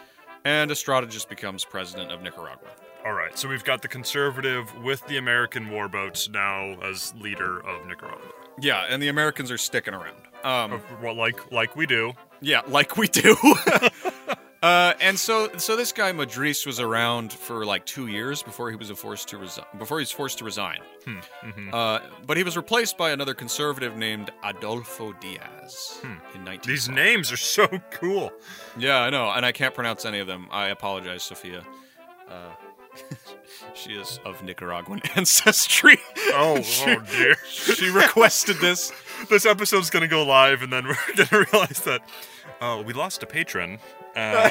And Estrada just becomes president of Nicaragua. All right, so we've got the conservative with the American warboats now as leader of Nicaragua. Yeah, and the Americans are sticking around. Um, well, like like we do. Yeah, like we do. Uh, and so, so this guy Madriz was around for like two years before he was forced to resign. Before he was forced to resign, hmm. mm-hmm. uh, but he was replaced by another conservative named Adolfo Diaz hmm. in nineteen twelve. These names are so cool. Yeah, I know, and I can't pronounce any of them. I apologize, Sophia. Uh, she is of Nicaraguan ancestry. Oh, she, oh dear. She requested this. This episode's gonna go live, and then we're gonna realize that uh, we lost a patron. Um,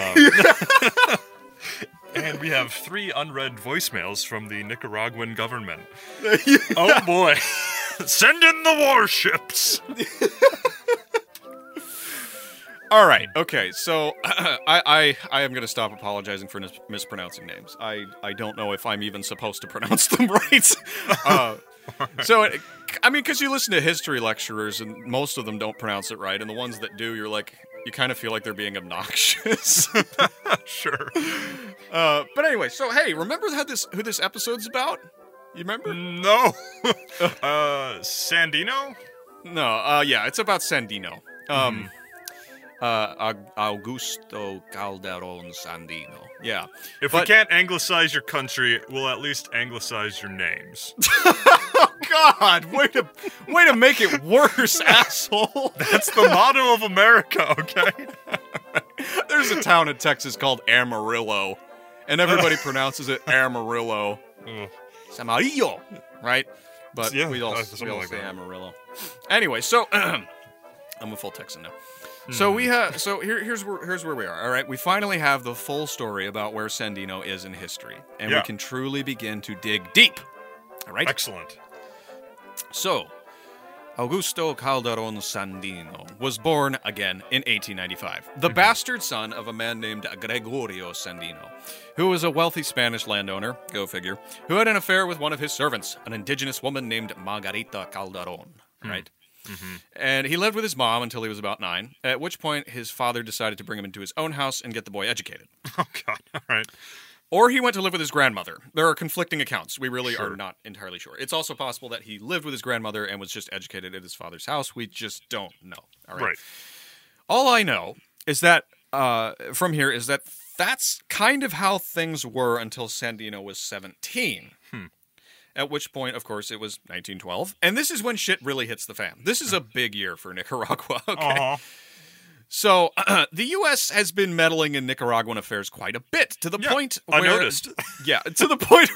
and we have three unread voicemails from the Nicaraguan government. Yeah. Oh boy. Send in the warships. All right. Okay. So uh, I, I I am going to stop apologizing for mis- mispronouncing names. I, I don't know if I'm even supposed to pronounce them right. Uh, right. So, it, I mean, because you listen to history lecturers and most of them don't pronounce it right. And the ones that do, you're like... You kind of feel like they're being obnoxious. Sure. Uh, but anyway, so hey, remember how this who this episode's about? You remember? No. uh, Sandino? No. Uh, yeah, it's about Sandino. Um, mm. uh, Augusto Calderon Sandino. Yeah. If but, we can't anglicize your country, we'll at least anglicize your names. Oh God! Way to way to make it worse, asshole. That's the motto of America, okay? There's a town in Texas called Amarillo, and everybody pronounces it Amarillo. It's Amarillo, right? But yeah, we all, uh, we all like say that. Amarillo. Anyway, so I'm a full Texan now. Mm. So we have so here, here's where here's where we are. All right, we finally have the full story about where Sandino is in history, and yeah. we can truly begin to dig deep. All right, excellent. So, Augusto Calderon Sandino was born, again, in eighteen ninety-five, the mm-hmm. bastard son of a man named Gregorio Sandino, who was a wealthy Spanish landowner, go figure, who had an affair with one of his servants, an indigenous woman named Margarita Calderon, mm. right? Mm-hmm. And he lived with his mom until he was about nine, at which point his father decided to bring him into his own house and get the boy educated. Oh, God, all right. Or he went to live with his grandmother. There are conflicting accounts. We really sure. are not entirely sure. It's also possible that he lived with his grandmother and was just educated at his father's house. We just don't know. All right. right. All I know is that uh, from here is that that's kind of how things were until Sandino was seventeen. Hmm. At which point, of course, it was nineteen twelve. And this is when shit really hits the fan. This is a big year for Nicaragua. Okay. Uh-huh. So uh, the U S has been meddling in Nicaraguan affairs quite a bit, to the yeah, point where... I noticed. Yeah, to the point...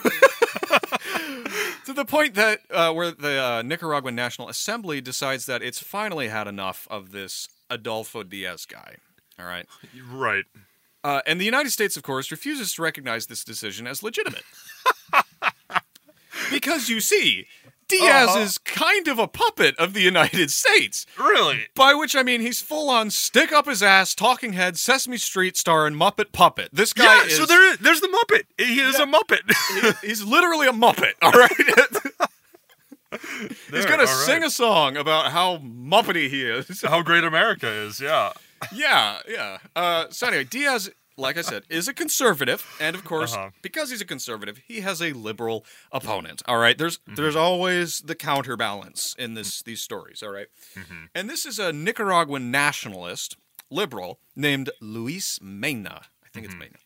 to the point that uh, where the uh, Nicaraguan National Assembly decides that it's finally had enough of this Adolfo Diaz guy. All right? Right. Uh, and the United States, of course, refuses to recognize this decision as legitimate. Because, you see, Diaz uh-huh. is kind of a puppet of the United States. Really? By which I mean he's full-on stick-up-his-ass, talking head, Sesame Street star, and Muppet puppet. This guy yeah, is... Yeah, so there is, there's the Muppet. He yeah. is a Muppet. he, he's literally a Muppet, all right? He's going right. to sing a song about how Muppety he is. How great America is, yeah. yeah, yeah. Uh, so anyway, Diaz... like I said, is a conservative, and of course, uh-huh. because he's a conservative, he has a liberal opponent, all right? There's mm-hmm. there's always the counterbalance in this these stories, all right? Mm-hmm. And this is a Nicaraguan nationalist, liberal, named Luis Mena. I think mm-hmm. it's Mena.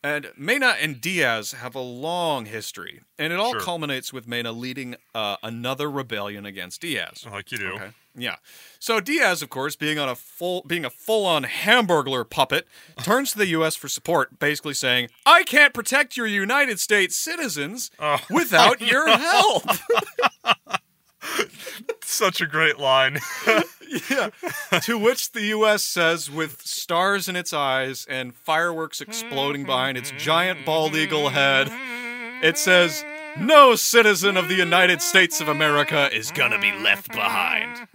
And Mena and Diaz have a long history, and it all sure. culminates with Mena leading uh, another rebellion against Diaz. Like you do. Okay. Yeah. So Diaz, of course, being on a full being a full-on Hamburglar puppet, turns to the U S for support, basically saying, "I can't protect your United States citizens oh. without your help." Such a great line. Yeah. To which the U S says, with stars in its eyes and fireworks exploding behind its giant bald eagle head, it says, "No citizen of the United States of America is gonna be left behind."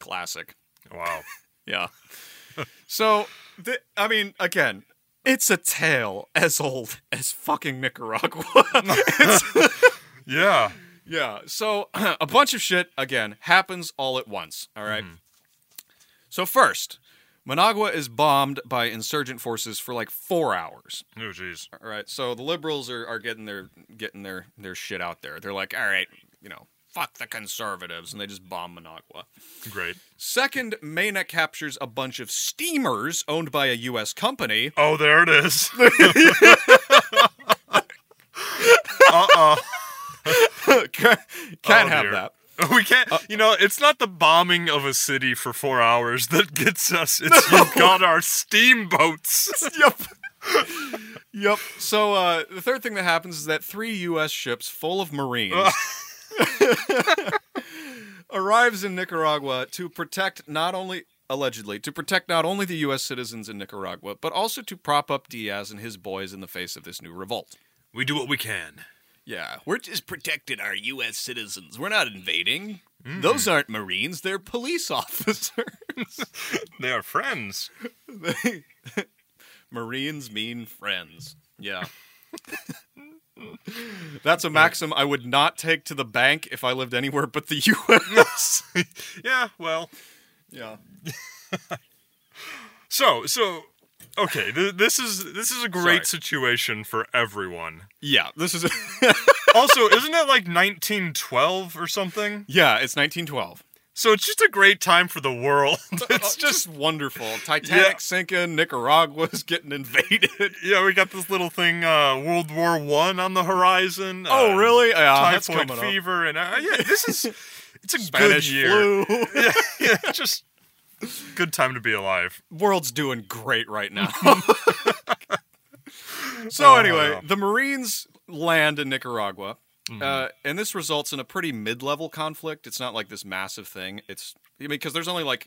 Classic. Wow. Yeah. So, th- I mean, again, it's a tale as old as fucking Nicaragua. Yeah. Yeah, so a bunch of shit, again, happens all at once, all right? Mm-hmm. So first, Managua is bombed by insurgent forces for like four hours. Oh, jeez. All right, so the liberals are, are getting their getting their, their shit out there. They're like, all right, you know, fuck the conservatives, and they just bomb Managua. Great. Second, Mena captures a bunch of steamers owned by a U S company. Oh, there it is. Uh-uh. can't oh, have dear. that. We can't, uh, you know, it's not the bombing of a city for four hours that gets us. It's no. you got our steamboats. Yep. Yep. So uh, the third thing that happens is that three U S ships full of Marines uh. arrives in Nicaragua to protect not only, allegedly, to protect not only the U S citizens in Nicaragua, but also to prop up Diaz and his boys in the face of this new revolt. We do what we can. Yeah, we're just protecting our U S citizens. We're not invading. Mm. Those aren't Marines. They're police officers. They are friends. They... Marines mean friends. Yeah. That's a maxim I would not take to the bank if I lived anywhere but the U S Yeah, well. Yeah. so, so... Okay, th- this is this is a great Sorry. situation for everyone. Yeah, this is... A also, isn't it like nineteen twelve or something? Yeah, it's nineteen twelve. So it's just a great time for the world. It's just, just wonderful. Titanic yeah. sinking, Nicaragua's getting invaded. Yeah, we got this little thing, uh, World War One on the horizon. Oh, uh, really? Yeah, typhoid that's fever. Up. And uh, yeah, this is... It's a Spanish good year. Flu. yeah, yeah, just... Good time to be alive. World's doing great right now. So anyway, uh, the Marines land in Nicaragua, mm-hmm. uh, and this results in a pretty mid-level conflict. It's not like this massive thing. It's because I mean, there's only like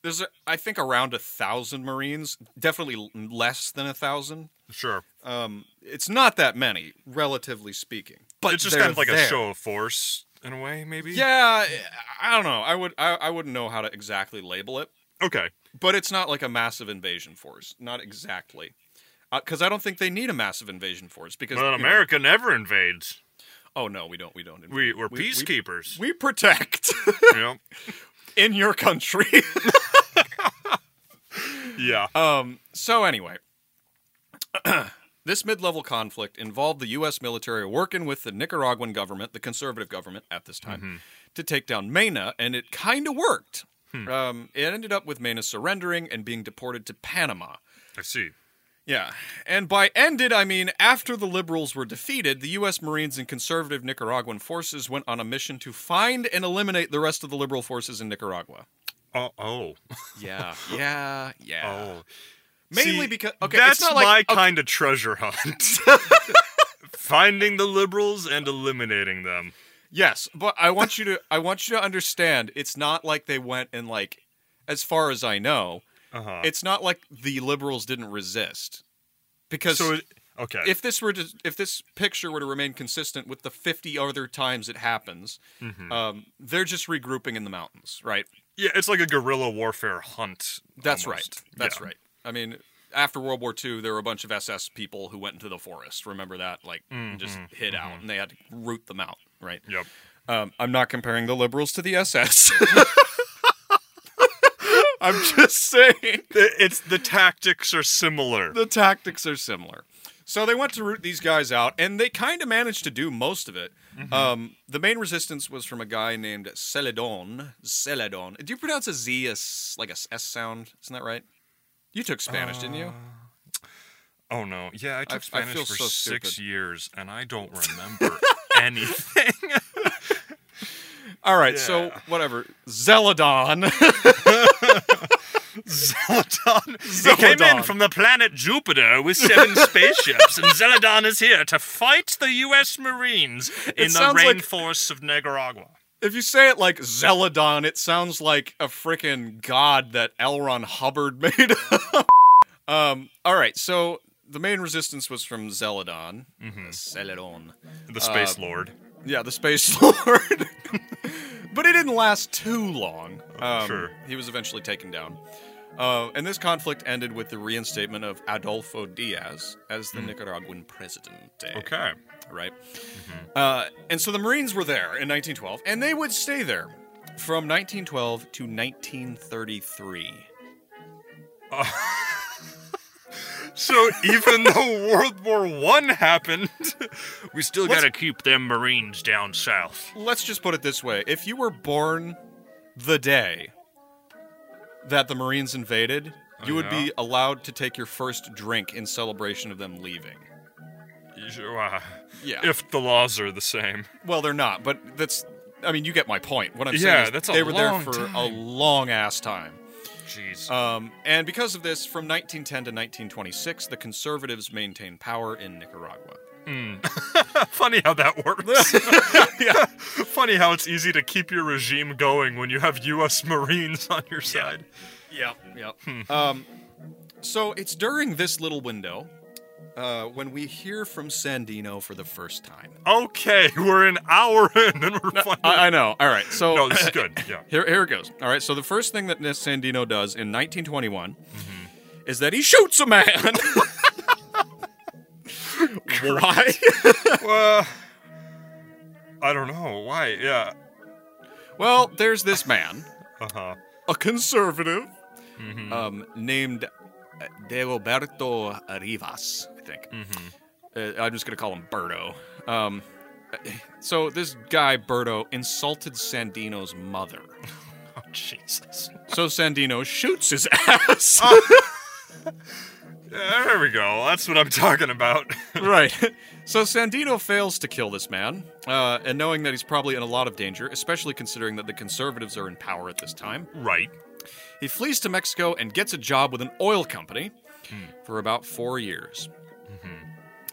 there's a, I think around a thousand Marines, definitely less than a thousand. Sure. Um, it's not that many, relatively speaking. But it's just kind of like there. a show of force. In a way, maybe? Yeah, I don't know. I would I, I wouldn't know how to exactly label it. Okay. But it's not like a massive invasion force. Not exactly. Because uh, I don't think they need a massive invasion force. Because well, America know, never invades. Oh, no, we don't. We don't invade. We, we're we, peacekeepers. We, we protect. Yep. In your country. Yeah. Um. So anyway. This mid-level conflict involved the U S military working with the Nicaraguan government, the conservative government at this time, mm-hmm. to take down Mena, and it kind of worked. Hmm. Um, it ended up with Mena surrendering and being deported to Panama. I see. Yeah, and by ended, I mean after the Liberals were defeated, the U S Marines and conservative Nicaraguan forces went on a mission to find and eliminate the rest of the Liberal forces in Nicaragua. Oh. oh. Yeah, yeah, yeah. Oh. Mainly See, because... Okay, that's it's not like, my okay. kind of treasure hunt. Finding the Liberals and eliminating them. Yes, but I want you to I want you to understand, it's not like they went and, like, as far as I know... Uh-huh. It's not like the Liberals didn't resist, because so it, okay. if this were to, if this picture were to remain consistent with the fifty other times it happens, mm-hmm. um, they're just regrouping in the mountains, right? Yeah, it's like a guerrilla warfare hunt. That's almost. right. That's yeah. right. I mean, after World War Two, there were a bunch of S S people who went into the forest. Remember that? Like, mm-hmm. just hid mm-hmm. out, and they had to root them out, right? Yep. Um, I'm not comparing the Liberals to the S S. I'm just saying. It's the tactics are similar. The tactics are similar. So they went to root these guys out, and they kind of managed to do most of it. Mm-hmm. Um, the main resistance was from a guy named Zeledón. Zeledón. Do you pronounce a Z as like a S sound? Isn't that right? You took Spanish, uh, didn't you? Oh, no. Yeah, I took I, Spanish I feel for so six stupid. years, and I don't remember anything. All right, yeah. so whatever. Zeledón. Zeledón. Zeledón. He came in from the planet Jupiter with seven spaceships, and Zeledón is here to fight the U S Marines in the rainforests like, of Nicaragua. If you say it like Zeledón, it sounds like a freaking god that L. Ron Hubbard made up. um, all right, so the main resistance was from Zeledón. Mm-hmm. Zeledón. The Space uh, Lord. Yeah, the Space Lord. But it didn't last too long. Um, sure. He was eventually taken down. Uh, and this conflict ended with the reinstatement of Adolfo Diaz as the mm. Nicaraguan president. Okay. Right? Mm-hmm. Uh, and so the Marines were there in nineteen twelve, and they would stay there from nineteen twelve to nineteen thirty-three. Uh, so even though World War One happened, we still got to keep them Marines down south. Let's just put it this way. If you were born the day that the Marines invaded, oh, you would yeah? be allowed to take your first drink in celebration of them leaving. Uh, yeah. If the laws are the same. Well, they're not, but that's... I mean, you get my point. What I'm yeah, saying is they were there for time. a long-ass time. Jeez. Um, and because of this, from nineteen ten to nineteen twenty-six, the conservatives maintained power in Nicaragua. Mm. Funny how that works. yeah. Funny how it's easy to keep your regime going when you have U S Marines on your side. Yeah, yeah. yeah. Hmm. Um, so it's during this little window uh, when we hear from Sandino for the first time. Okay, we're an hour in and we're no, finally... I, I know, all right. So no, this is good, yeah. Here, here it goes. All right, so the first thing that Sandino does in nineteen twenty-one mm-hmm. is that he shoots a man. Why? Well, I don't know. Why? Yeah. Well, there's this man, uh-huh. a conservative, mm-hmm. um, named Dagoberto Rivas, I think. Mm-hmm. Uh, I'm just going to call him Berto. Um, so this guy, Berto, insulted Sandino's mother. Oh, Jesus. So Sandino shoots his ass. Uh- There we go. That's what I'm talking about. Right. So Sandino fails to kill this man, uh, and knowing that he's probably in a lot of danger, especially considering that the conservatives are in power at this time. Right. He flees to Mexico and gets a job with an oil company hmm. for about four years. Mm-hmm.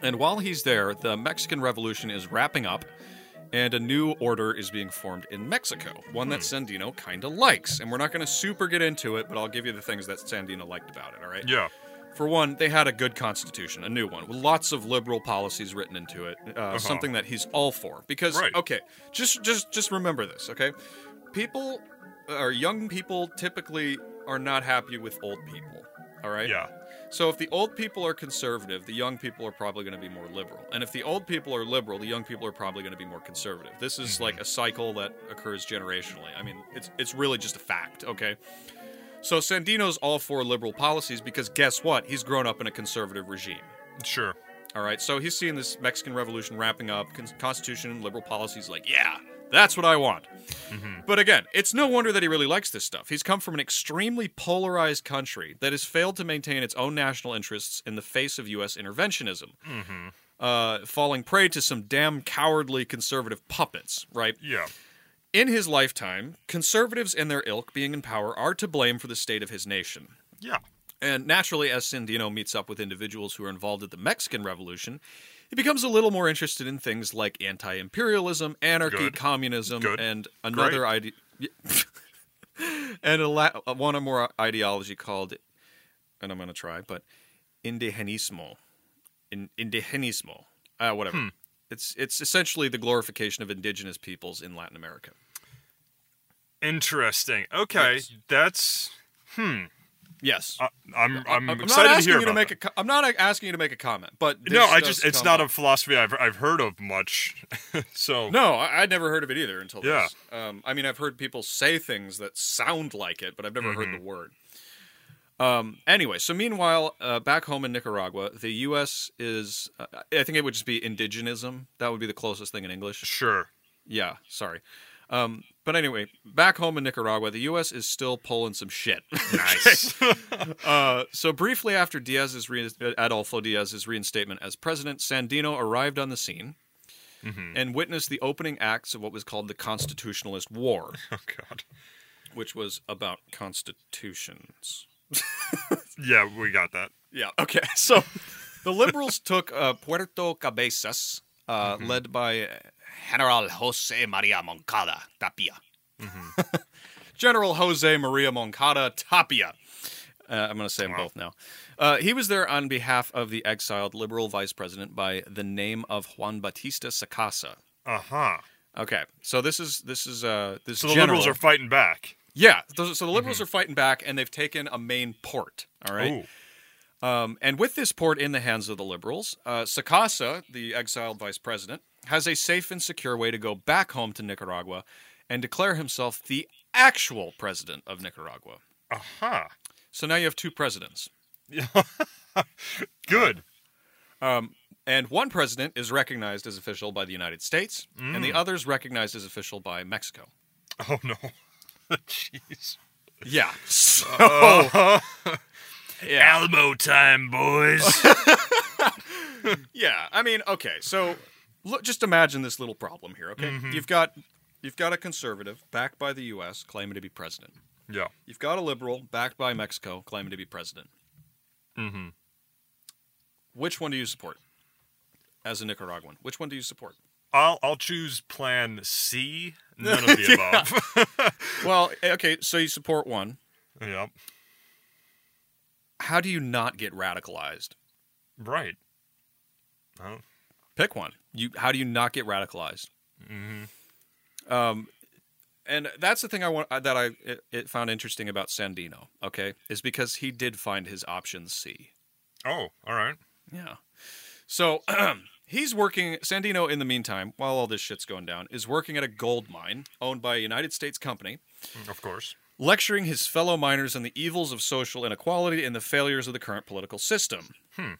And while he's there, the Mexican Revolution is wrapping up, and a new order is being formed in Mexico, one hmm. that Sandino kind of likes. And we're not going to super get into it, but I'll give you the things that Sandino liked about it, all right? Yeah. For one, they had a good constitution, a new one, with lots of liberal policies written into it, uh, uh-huh. something that he's all for. Because, right. okay, just just just remember this, okay? People, or young people, typically are not happy with old people, all right? Yeah. So if the old people are conservative, the young people are probably going to be more liberal. And if the old people are liberal, the young people are probably going to be more conservative. This is mm-hmm. like a cycle that occurs generationally. I mean, it's it's really just a fact, okay? So Sandino's all for liberal policies because guess what? He's grown up in a conservative regime. Sure. All right, so he's seeing this Mexican Revolution wrapping up, con- Constitution and liberal policies like, yeah, That's what I want. Mm-hmm. But again, it's no wonder that he really likes this stuff. He's come from an extremely polarized country that has failed to maintain its own national interests in the face of U S interventionism, mm-hmm. uh, falling prey to some damn cowardly conservative puppets, right? Yeah. In his lifetime, conservatives and their ilk being in power are to blame for the state of his nation. Yeah. And naturally, as Sandino meets up with individuals who are involved at the Mexican Revolution, he becomes a little more interested in things like anti-imperialism, anarchy, Good. communism, Good. and another idea, and a la- one or more ideology called, and I'm going to try, but indigenismo, in- indigenismo, uh, whatever. Hmm. It's it's essentially the glorification of indigenous peoples in Latin America. Interesting. Okay, yes. that's hmm. Yes, I, I'm. I'm, I'm excited to hear about. To make a, I'm not asking you to make a comment, but this no, I just—it's not up. a philosophy I've I've heard of much. so no, I, I'd never heard of it either until yeah. this. Um, I mean, I've heard people say things that sound like it, but I've never mm-hmm. heard the word. Um. Anyway, so meanwhile, uh, back home in Nicaragua, the U S is. Uh, I think it would just be indigenism. That would be the closest thing in English. Sure. Yeah. Sorry. Um, but anyway, back home in Nicaragua, the U S is still pulling some shit. Nice. uh, so briefly after Diaz's re- Adolfo Diaz's reinstatement as president, Sandino arrived on the scene mm-hmm. and witnessed the opening acts of what was called the Constitutionalist War. Oh, God. Which was about constitutions. yeah, we got that. Yeah, okay. So the liberals took uh, Puerto Cabezas, uh, mm-hmm. led by... General José María Moncada Tapia. Mm-hmm. General José María Moncada Tapia. Uh, I'm going to say them wow. both now. Uh, he was there on behalf of the exiled liberal vice president by the name of Juan Bautista Sacasa. Uh-huh. Okay, so this is this is uh this. So the general... liberals are fighting back. Yeah, so, so the liberals mm-hmm. are fighting back, and they've taken a main port. All right. Ooh. Um, and with this port in the hands of the liberals, uh, Sacasa, the exiled vice president, has a safe and secure way to go back home to Nicaragua and declare himself the actual president of Nicaragua. Aha. Uh-huh. So now you have two presidents. Good. Um, and one president is recognized as official by the United States, mm. and the other is recognized as official by Mexico. Oh, no. Jeez. Yeah. So... Uh-huh. Yeah. Alamo time, boys. yeah, I mean, okay. So, look, just imagine this little problem here. Okay, mm-hmm. you've got you've got a conservative backed by the U S claiming to be president. Yeah, you've got a liberal backed by Mexico claiming to be president. Mm-hmm. Which one do you support? As a Nicaraguan, which one do you support? I'll I'll choose Plan C. None of the above. well, okay. So you support one. Yeah. How do you not get radicalized? Right. Oh. Pick one. You. How do you not get radicalized? Mm-hmm. Um, and that's the thing I want that I it, it found interesting about Sandino. Okay, is because he did find his option C. Oh, all right. Yeah. So he's working. Sandino, in the meantime, while all this shit's going down, is working at a gold mine owned by a United States company. Of course. Lecturing his fellow miners on the evils of social inequality and the failures of the current political system. Hmm.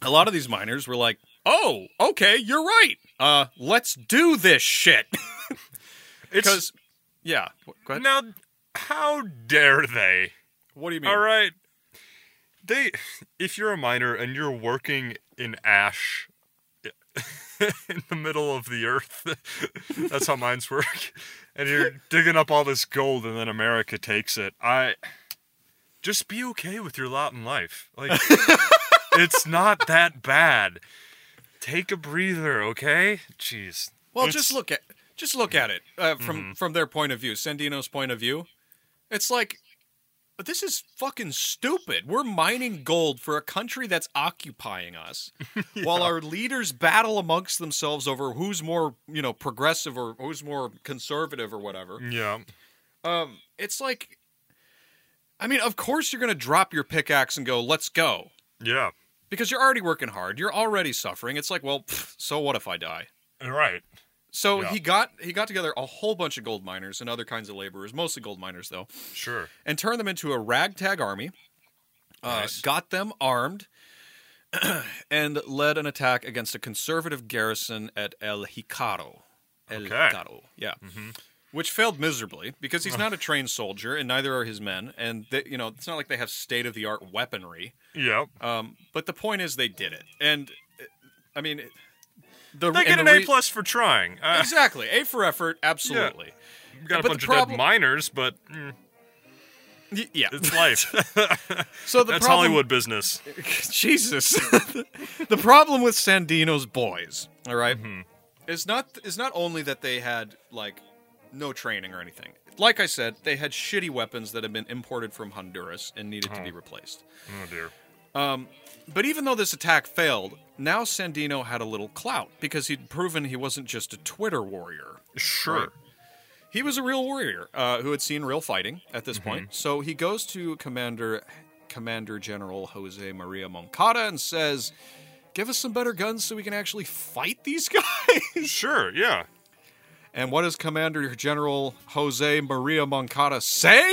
A lot of these miners were like, oh, okay, you're right. Uh, let's do this shit. Because, yeah. Go ahead. Now, how dare they? What do you mean? All right. They, if you're a miner and you're working in ash... in the middle of the earth. That's how mines work. And you're digging up all this gold and then America takes it. I just be okay with your lot in life. Like it's not that bad. Take a breather, okay? Jeez. Well, it's... just look at just look at it uh, from mm-hmm. from their point of view, Sandino's point of view. It's like this is fucking stupid. We're mining gold for a country that's occupying us yeah. while our leaders battle amongst themselves over who's more, you know, progressive or who's more conservative or whatever. Yeah. Um, it's like, I mean, of course you're going to drop your pickaxe and go, let's go. Yeah. Because you're already working hard. You're already suffering. It's like, well, pff, so what if I die? Right. So yeah. he got he got together a whole bunch of gold miners and other kinds of laborers, mostly gold miners though. Sure. And turned them into a ragtag army. Nice. Uh, got them armed and led an attack against a conservative garrison at El Jicaro. El okay. Taro. Yeah. Mm-hmm. Which failed miserably because he's not a trained soldier, and neither are his men. And they, you know, it's not like they have state of the art weaponry. Yep. Um, but the point is, they did it, and I mean, the, they get an the re- A plus for trying. Uh, exactly, A for effort. Absolutely. Yeah. We've got a but bunch of problem- dead miners, but. Mm. Yeah, it's life. So the that's problem... Hollywood business. Jesus, the problem with Sandino's boys, all right, mm-hmm. is not is not only that they had like no training or anything. Like I said, they had shitty weapons that had been imported from Honduras and needed oh. to be replaced. Oh dear. Um, but even though this attack failed, now Sandino had a little clout because he'd proven he wasn't just a Twitter warrior. Sure. Right? He was a real warrior uh, who had seen real fighting at this mm-hmm. point. So he goes to Commander Commander General José María Moncada and says, give us some better guns so we can actually fight these guys. Sure, yeah. And what does Commander General José María Moncada say?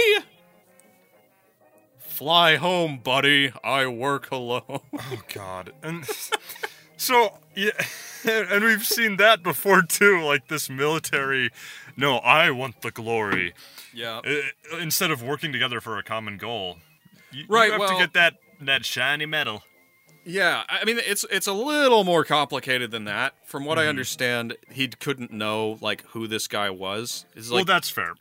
Fly home, buddy. I work alone. Oh, God. And... So, yeah, and we've seen that before, too, like this military, no, I want the glory. Yeah. Uh, instead of working together for a common goal. You, right, you have well, to get that, that shiny medal. Yeah, I mean, it's it's a little more complicated than that. From what mm. I understand, he couldn't know, like, who this guy was. Like, well, that's fair.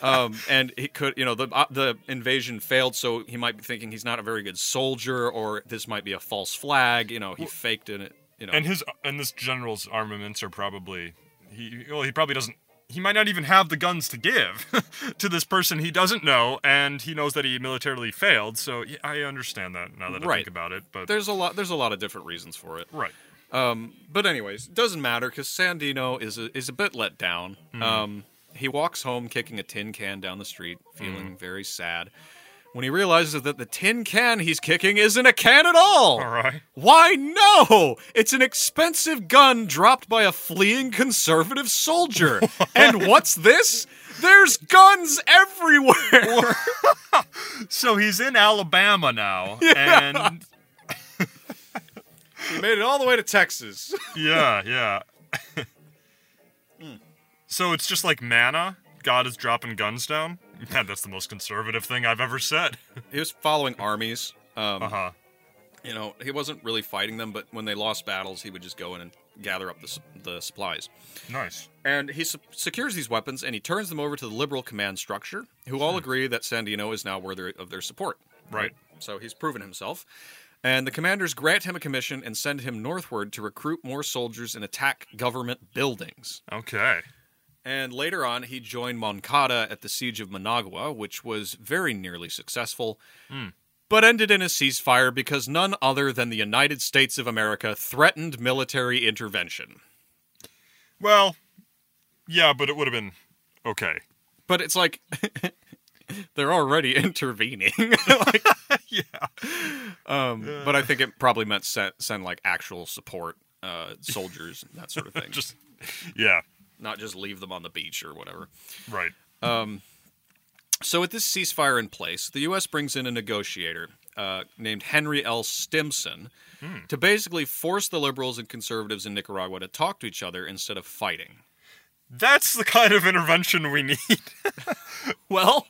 um, and he could, you know, the uh, the invasion failed, so he might be thinking he's not a very good soldier, or this might be a false flag, you know, he well, faked it, you know. And his and this general's armaments are probably, he well, he probably doesn't, he might not even have the guns to give to this person he doesn't know, and he knows that he militarily failed. So yeah, I understand that now that I right. think about it. But there's a lot, there's a lot of different reasons for it. Right. Um, but anyways, it doesn't matter because Sandino is a, is a bit let down. Mm. Um, he walks home kicking a tin can down the street, feeling mm. very sad. When he realizes that the tin can he's kicking isn't a can at all. All right. Why no? It's an expensive gun dropped by a fleeing conservative soldier. What? And what's this? There's guns everywhere. So he's in Alabama now. Yeah. And he made it all the way to Texas. Yeah, yeah. mm. So it's just like manna. God is dropping guns down. Yeah, that's the most conservative thing I've ever said. He was following armies. Um, uh-huh. You know, he wasn't really fighting them, but when they lost battles, he would just go in and gather up the, the supplies. Nice. And he su- secures these weapons, and he turns them over to the liberal command structure, who all agree that Sandino is now worthy of their support. Right. So he's proven himself. And the commanders grant him a commission and send him northward to recruit more soldiers and attack government buildings. Okay. And later on, he joined Moncada at the Siege of Managua, which was very nearly successful, mm. but ended in a ceasefire because none other than the United States of America threatened military intervention. Well, yeah, but it would have been okay. But it's like, they're already intervening. like, yeah. Um, uh. But I think it probably meant set, send, like, actual support, uh, soldiers and that sort of thing. Just, yeah. Not just leave them on the beach or whatever. Right. Um, so with this ceasefire in place, the U S brings in a negotiator uh, named Henry L. Stimson mm. to basically force the liberals and conservatives in Nicaragua to talk to each other instead of fighting. That's the kind of intervention we need. Well,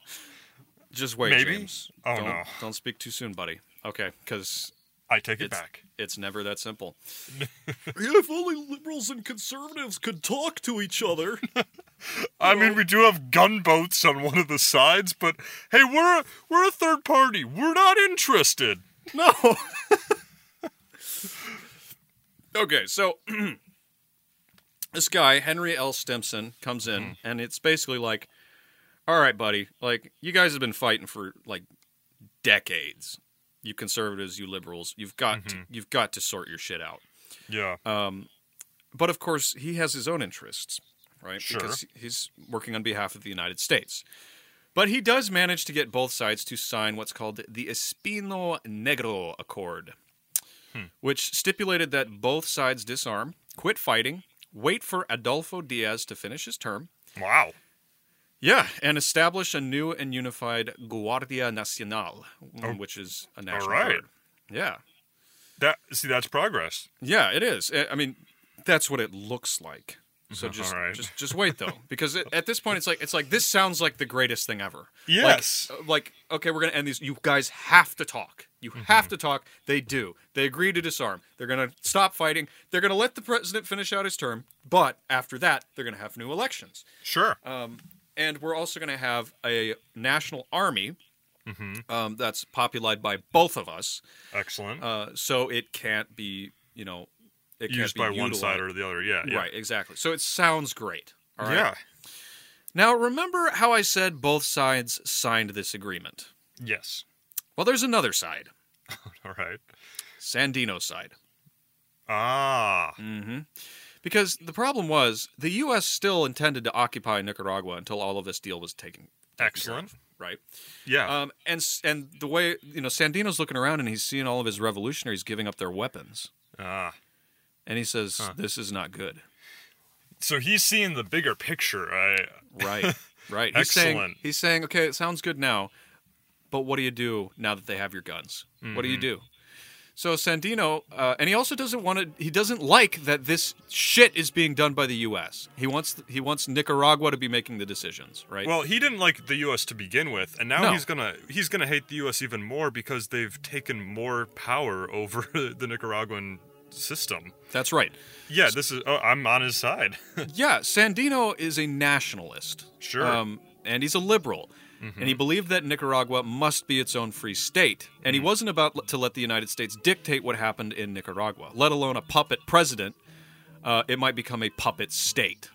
just wait, maybe? James. Oh, don't, no. Don't speak too soon, buddy. Okay, because... I take it it's, back. It's never that simple. If only liberals and conservatives could talk to each other. I mean, we do have gunboats on one of the sides, but hey, we're a, we're a third party. We're not interested. No. Okay, so this guy, Henry L. Stimson, comes in, mm. and it's basically like, all right, buddy, like, you guys have been fighting for, like, decades. You conservatives, you liberals, you've got mm-hmm. to, you've got to sort your shit out. Yeah. Um, but of course, he has his own interests, right? Sure. Because he's working on behalf of the United States. But he does manage to get both sides to sign what's called the Espino Negro Accord, hmm. which stipulated that both sides disarm, quit fighting, wait for Adolfo Diaz to finish his term. Wow. Yeah, and establish a new and unified Guardia Nacional, oh, which is a national all right. guard. Yeah. That, see, that's progress. Yeah, it is. I mean, that's what it looks like. So just, all right. just just wait though, because it, at this point it's like it's like this sounds like the greatest thing ever. Yes. Like, like okay, we're gonna end these. You guys have to talk. You mm-hmm. have to talk. They do. They agree to disarm. They're gonna stop fighting. They're gonna let the president finish out his term, but after that, they're gonna have new elections. Sure. Um, and we're also gonna have a national army. Mm-hmm. Um, that's populated by both of us. Excellent. Uh, so it can't be, you know. It Used by utilized. one side or the other, yeah, yeah. Right, exactly. So it sounds great, all right? Yeah. Now, remember how I said both sides signed this agreement? Yes. Well, there's another side. All right. Sandino's side. Ah. Mm-hmm. Because the problem was the U S still intended to occupy Nicaragua until all of this deal was taken. taken Excellent. Care of, right? Yeah. Um, and, and the way, you know, Sandino's looking around and he's seeing all of his revolutionaries giving up their weapons. Ah. And he says, huh. this is not good. So he's seeing the bigger picture. I... Right, right. He's Excellent. Saying, he's saying, okay, it sounds good now, but what do you do now that they have your guns? Mm-hmm. What do you do? So Sandino, uh, and he also doesn't want to, he doesn't like that this shit is being done by the U S. He wants he wants Nicaragua to be making the decisions, right? Well, he didn't like the U S to begin with, and now no. he's going to he's gonna hate the U S even more because they've taken more power over the Nicaraguan system. That's right. Yeah, this is. Oh, I'm on his side. Yeah, Sandino is a nationalist. Sure. Um, and he's a liberal, mm-hmm. and he believed that Nicaragua must be its own free state. And mm-hmm. he wasn't about to let the United States dictate what happened in Nicaragua, let alone a puppet president. Uh, it might become a puppet state.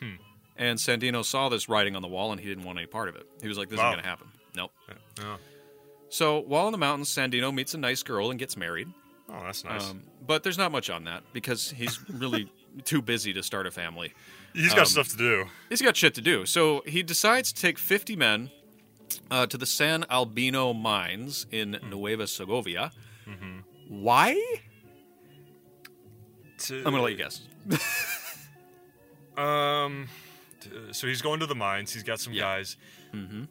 Hmm. And Sandino saw this writing on the wall, and he didn't want any part of it. He was like, "This wow. isn't going to happen. Nope." Yeah. Oh. So while in the mountains, Sandino meets a nice girl and gets married. Oh, that's nice. Um, but there's not much on that because he's really too busy to start a family. He's got um, stuff to do. He's got shit to do. So he decides to take fifty men uh, to the San Albino mines in mm. Nueva Segovia. Mm-hmm. Why? To... I'm going to let you guess. um, to, so he's going to the mines. He's got some yeah. guys. Mm-hmm.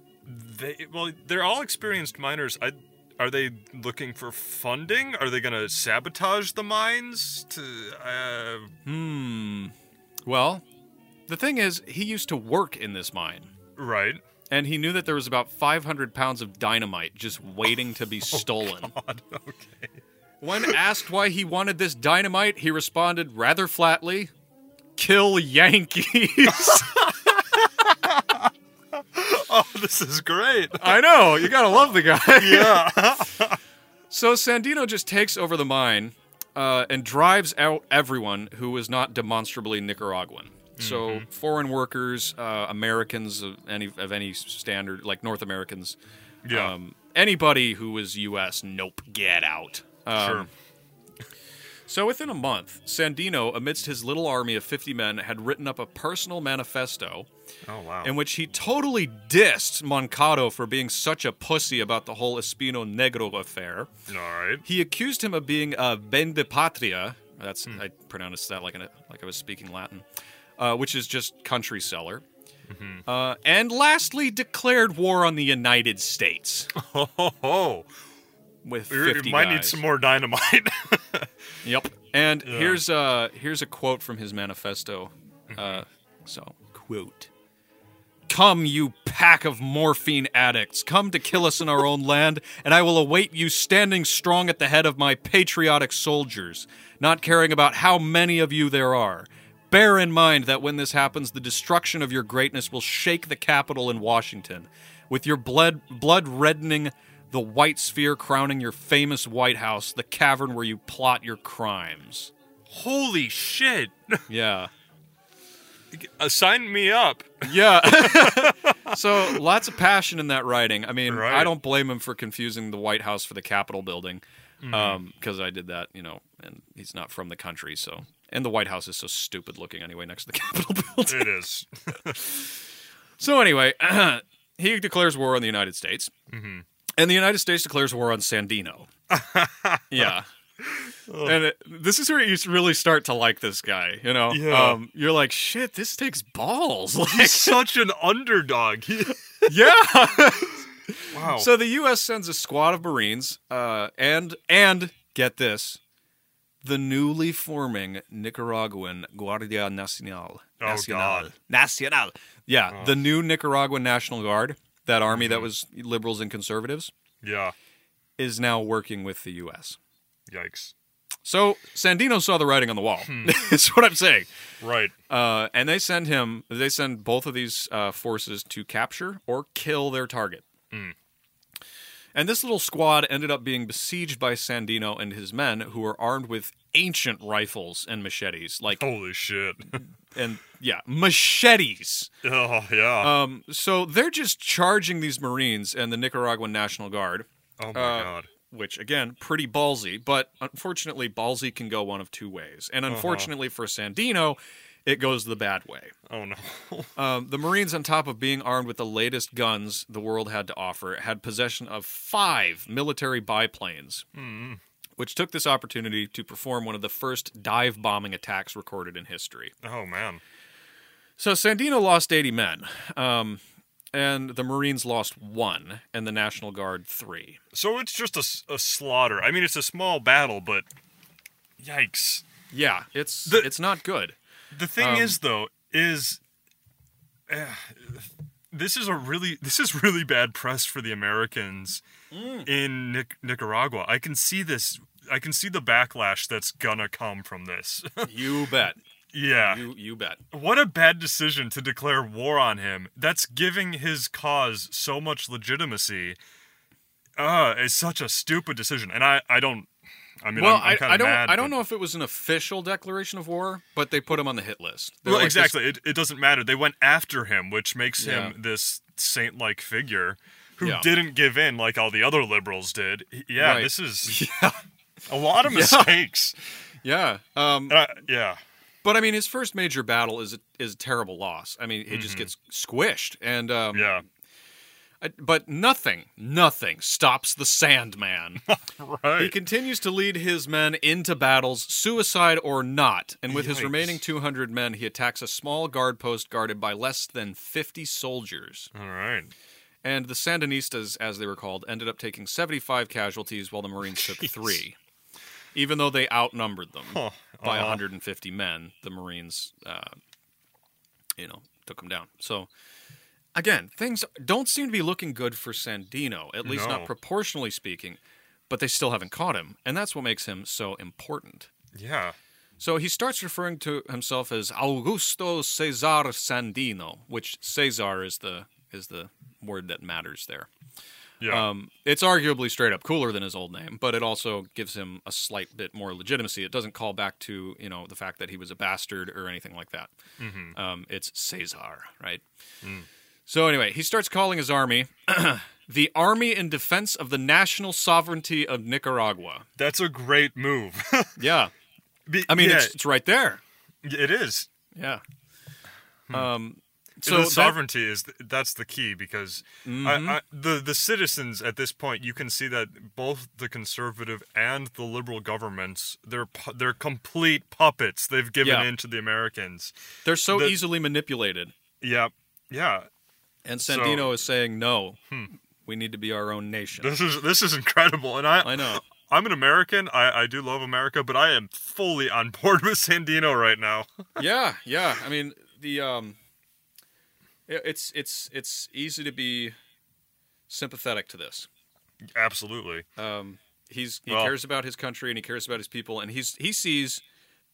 They Well, they're all experienced miners. I... Are they looking for funding? Are they going to sabotage the mines? To, uh... Hmm. Well, the thing is, he used to work in this mine. Right. And he knew that there was about five hundred pounds of dynamite just waiting to be stolen. Oh, God. Okay. When asked why he wanted this dynamite, he responded rather flatly, "Kill Yankees." Oh, this is great. I know. You gotta love the guy. Yeah. So Sandino just takes over the mine uh, and drives out everyone who is not demonstrably Nicaraguan. Mm-hmm. So foreign workers, uh, Americans of any of any standard, like North Americans. Yeah. Um, anybody who is U S, nope, get out. Um, sure. So within a month, Sandino, amidst his little army of fifty men, had written up a personal manifesto. Oh, wow. In which he totally dissed Moncada for being such a pussy about the whole Espino Negro affair. All right. He accused him of being a vendepatria. That's hmm. I pronounced that like an, like I was speaking Latin, uh, which is just country seller. Mm-hmm. Uh, and lastly, declared war on the United States. Oh, ho, ho. With We're, fifty You might guys. Need some more dynamite. Yep. And yeah. here's uh here's a quote from his manifesto. Uh, so quote. "Come, you pack of morphine addicts, come to kill us in our own land, and I will await you standing strong at the head of my patriotic soldiers, not caring about how many of you there are. Bear in mind that when this happens, the destruction of your greatness will shake the Capitol in Washington, with your blood, blood reddening the white sphere crowning your famous White House, the cavern where you plot your crimes." Holy shit! Yeah. Uh, sign me up. Yeah. So lots of passion in that writing. I mean, right. I don't blame him for confusing the White House for the Capitol building, because mm-hmm. um, I did that, you know, and he's not from the country, so. And the White House is so stupid looking anyway next to the Capitol building. It is. So anyway, he declares war on the United States, mm-hmm. and the United States declares war on Sandino. Yeah. Oh. And it, this is where you really start to like this guy, you know? Yeah. Um, you're like, shit, this takes balls. Like, he's such an underdog. Yeah. Wow. So the U S sends a squad of Marines, uh, and, and, get this, the newly forming Nicaraguan Guardia Nacional. Oh, Nacional. God. Nacional. Yeah, oh. The new Nicaraguan National Guard, that army mm-hmm. that was liberals and conservatives, yeah, is now working with the U S Yikes. So Sandino saw the writing on the wall. Hmm. That's what I'm saying. Right. Uh, and they send him, they send both of these uh, forces to capture or kill their target. Mm. And this little squad ended up being besieged by Sandino and his men, who were armed with ancient rifles and machetes. Like, holy shit. And, yeah, machetes. Oh, yeah. Um, so they're just charging these Marines and the Nicaraguan National Guard. Oh, my uh, God. Which, again, pretty ballsy, but unfortunately, ballsy can go one of two ways. And unfortunately uh-huh. for Sandino, it goes the bad way. Oh, no. um, the Marines, on top of being armed with the latest guns the world had to offer, had possession of five military biplanes, mm. which took this opportunity to perform one of the first dive-bombing attacks recorded in history. Oh, man. So Sandino lost eighty men. Um... And the Marines lost one, and the National Guard three. So it's just a, a slaughter. I mean, it's a small battle, but yikes. Yeah, it's the, it's not good. The thing um, is, though, is uh, this is a really this is really bad press for the Americans mm. in Nic- Nicaragua. I can see this. I can see the backlash that's gonna come from this. You bet. Yeah. You you bet. What a bad decision to declare war on him. That's giving his cause so much legitimacy. Uh, it's such a stupid decision. And I, I don't... I mean, well, I'm, I'm kind I, I of don't, mad. I don't but... know if it was an official declaration of war, but they put him on the hit list. They're well, like exactly. This... It, it doesn't matter. They went after him, which makes yeah. him this saint-like figure who yeah. didn't give in like all the other liberals did. Yeah, right. This is... Yeah. A lot of mistakes. Yeah. Yeah. Um, uh, yeah. But, I mean, his first major battle is a, is a terrible loss. I mean, he mm-hmm. just gets squished. And um, yeah. I, but nothing, nothing stops the Sandman. Right. He continues to lead his men into battles, suicide or not. And with Yikes. his remaining two hundred men, he attacks a small guard post guarded by less than fifty soldiers. All right. And the Sandinistas, as they were called, ended up taking seventy-five casualties, while the Marines Jeez. took three. Even though they outnumbered them huh. by uh-huh. one hundred fifty men, the Marines, uh, you know, took them down. So, again, things don't seem to be looking good for Sandino, at least no. not proportionally speaking, but they still haven't caught him, and that's what makes him so important. Yeah. So he starts referring to himself as Augusto César Sandino, which Cesar is the is the word that matters there. Yeah. Um, it's arguably straight up cooler than his old name, but it also gives him a slight bit more legitimacy. It doesn't call back to, you know, the fact that he was a bastard or anything like that. Mm-hmm. Um, it's Cesar, right? Mm. So anyway, he starts calling his army the Army in Defense of the National Sovereignty of Nicaragua. That's a great move. yeah. Be, I mean, yeah. It's, it's right there. It is. Yeah. Hmm. Um. So the sovereignty that, is that's the key, because mm-hmm. I, I, the the citizens at this point, you can see that both the conservative and the liberal governments, they're they're complete puppets. They've given yeah. in to the Americans. They're so the, easily manipulated. Yeah, yeah. And Sandino so, is saying, no, hmm. we need to be our own nation. This is this is incredible, and I I know. I'm an American. I, I do love America, but I am fully on board with Sandino right now. yeah, yeah. I mean the. Um, It's it's it's easy to be sympathetic to this. Absolutely. Um, he's he well, cares about his country, and he cares about his people, and he's he sees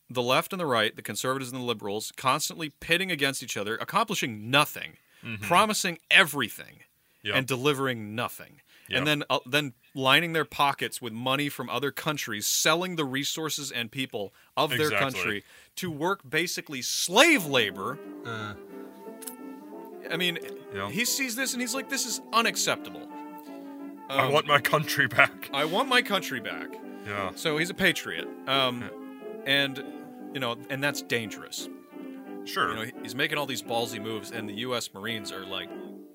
the left and the right, the conservatives and the liberals, constantly pitting against each other, accomplishing nothing, mm-hmm. promising everything, yep. and delivering nothing, yep. and then uh, then lining their pockets with money from other countries, selling the resources and people of exactly. their country to work basically slave labor. Uh. I mean, yeah. he sees this and he's like, this is unacceptable. Um, I want my country back. I want my country back. Yeah. So he's a patriot. Um, and, you know, and that's dangerous. Sure. You know, he's making all these ballsy moves, and the U S Marines are like,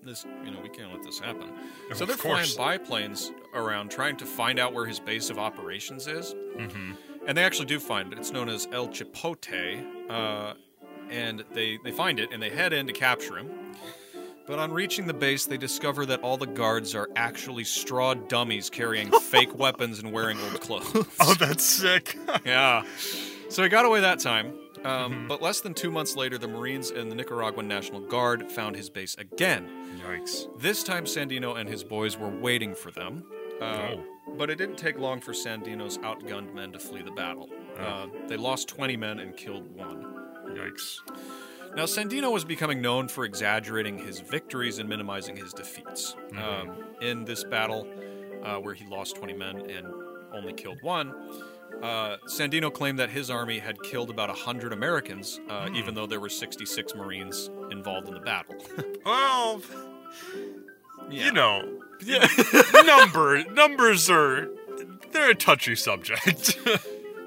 this, you know, we can't let this happen. Oh, so they're flying biplanes around trying to find out where his base of operations is. Mm-hmm. And they actually do find it. It's known as El Chipote. Uh, and they, they find it, and they head in to capture him. But on reaching the base, they discover that all the guards are actually straw dummies carrying fake weapons and wearing old clothes. Oh, that's sick. Yeah. So he got away that time. Um, mm-hmm. But less than two months later, the Marines and the Nicaraguan National Guard found his base again. Yikes. This time, Sandino and his boys were waiting for them. Uh, oh. But it didn't take long for Sandino's outgunned men to flee the battle. Oh. Uh, they lost twenty men and killed one. Yikes. Now, Sandino was becoming known for exaggerating his victories and minimizing his defeats. Mm-hmm. Um, in this battle, uh, where he lost twenty men and only killed one, uh, Sandino claimed that his army had killed about one hundred Americans, uh, mm. even though there were sixty-six Marines involved in the battle. Well, yeah. you know, yeah. number, numbers are, they're a touchy subject.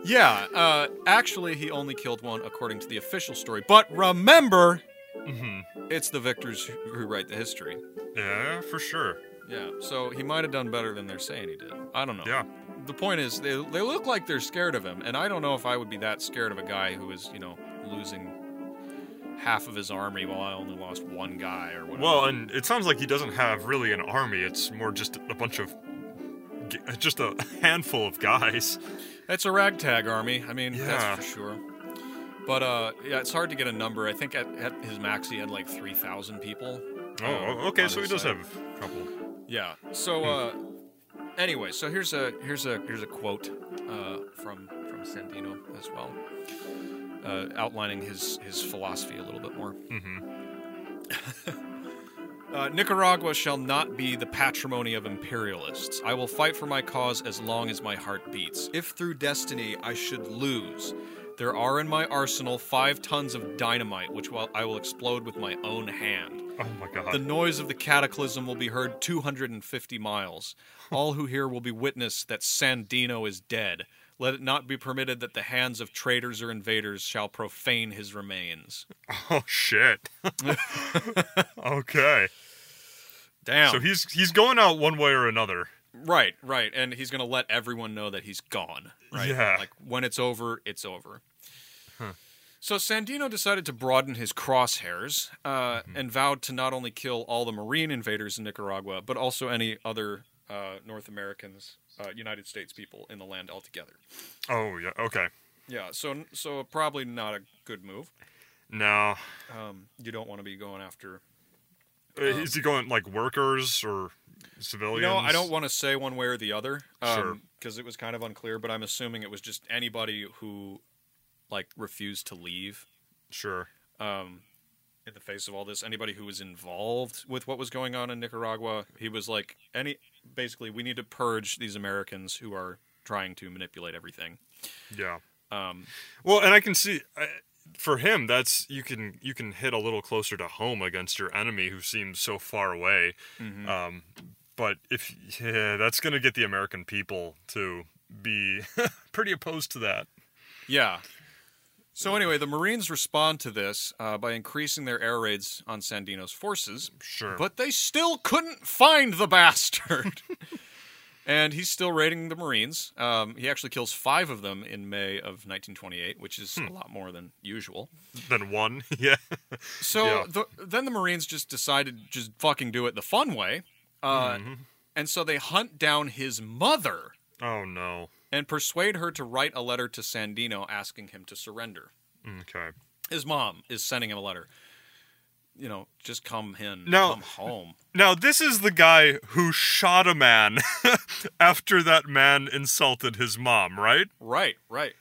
Yeah, uh, actually, he only killed one, according to the official story. But remember, mm-hmm. it's the victors who write the history. Yeah, for sure. Yeah, so he might have done better than they're saying he did. I don't know. Yeah. The point is, they they look like they're scared of him, and I don't know if I would be that scared of a guy who is, you know, losing half of his army while I only lost one guy or whatever. Well, and it sounds like he doesn't have really an army. It's more just a bunch of... just a handful of guys. It's a ragtag army. I mean, yeah. that's for sure. But uh, yeah, it's hard to get a number. I think at, at his max he had like three thousand people. Oh, um, okay, so he does side. have a couple. Yeah. So uh, anyway, so here's a here's a here's a quote uh, from from Sandino as well, uh, outlining his his philosophy a little bit more. Mm-hmm. Uh, Nicaragua shall not be the patrimony of imperialists. I will fight for my cause as long as my heart beats. If through destiny I should lose, there are in my arsenal five tons of dynamite, which I will explode with my own hand. Oh my God. The noise of the cataclysm will be heard two hundred fifty miles. All who hear will be witness that Sandino is dead. Let it not be permitted that the hands of traitors or invaders shall profane his remains. Oh, shit. Okay. Damn. So he's he's going out one way or another. Right, right. And he's going to let everyone know that he's gone. Right? Yeah. Like, when it's over, it's over. Huh. So Sandino decided to broaden his crosshairs uh, mm-hmm. and vowed to not only kill all the Marine invaders in Nicaragua, but also any other uh, North Americans... Uh, United States people in the land altogether. Oh, yeah. Okay. Yeah, so so probably not a good move. No. Um, you don't want to be going after... Um, Is he going, like, workers or civilians? You know, I don't want to say one way or the other. Um, sure. Because it was kind of unclear, but I'm assuming it was just anybody who, like, refused to leave. Sure. Um, in the face of all this, anybody who was involved with what was going on in Nicaragua, he was like, any... basically, we need to purge these Americans who are trying to manipulate everything. Yeah. Um, well, and I can see I, for him, that's you can you can hit a little closer to home against your enemy who seems so far away. Mm-hmm. Um, but if yeah, that's going to get the American people to be pretty opposed to that. Yeah. So anyway, the Marines respond to this uh, by increasing their air raids on Sandino's forces. Sure. But they still couldn't find the bastard. And he's still raiding the Marines. Um, he actually kills five of them in May of nineteen twenty-eight, which is hmm. a lot more than usual. Than one, yeah. So yeah. The, then the Marines just decided to just fucking do it the fun way. Uh, mm-hmm. And so they hunt down his mother. Oh, no. And persuade her to write a letter to Sandino asking him to surrender. Okay. His mom is sending him a letter. You know, just come in, now, come home. Now, this is the guy who shot a man after that man insulted his mom, right? Right, right.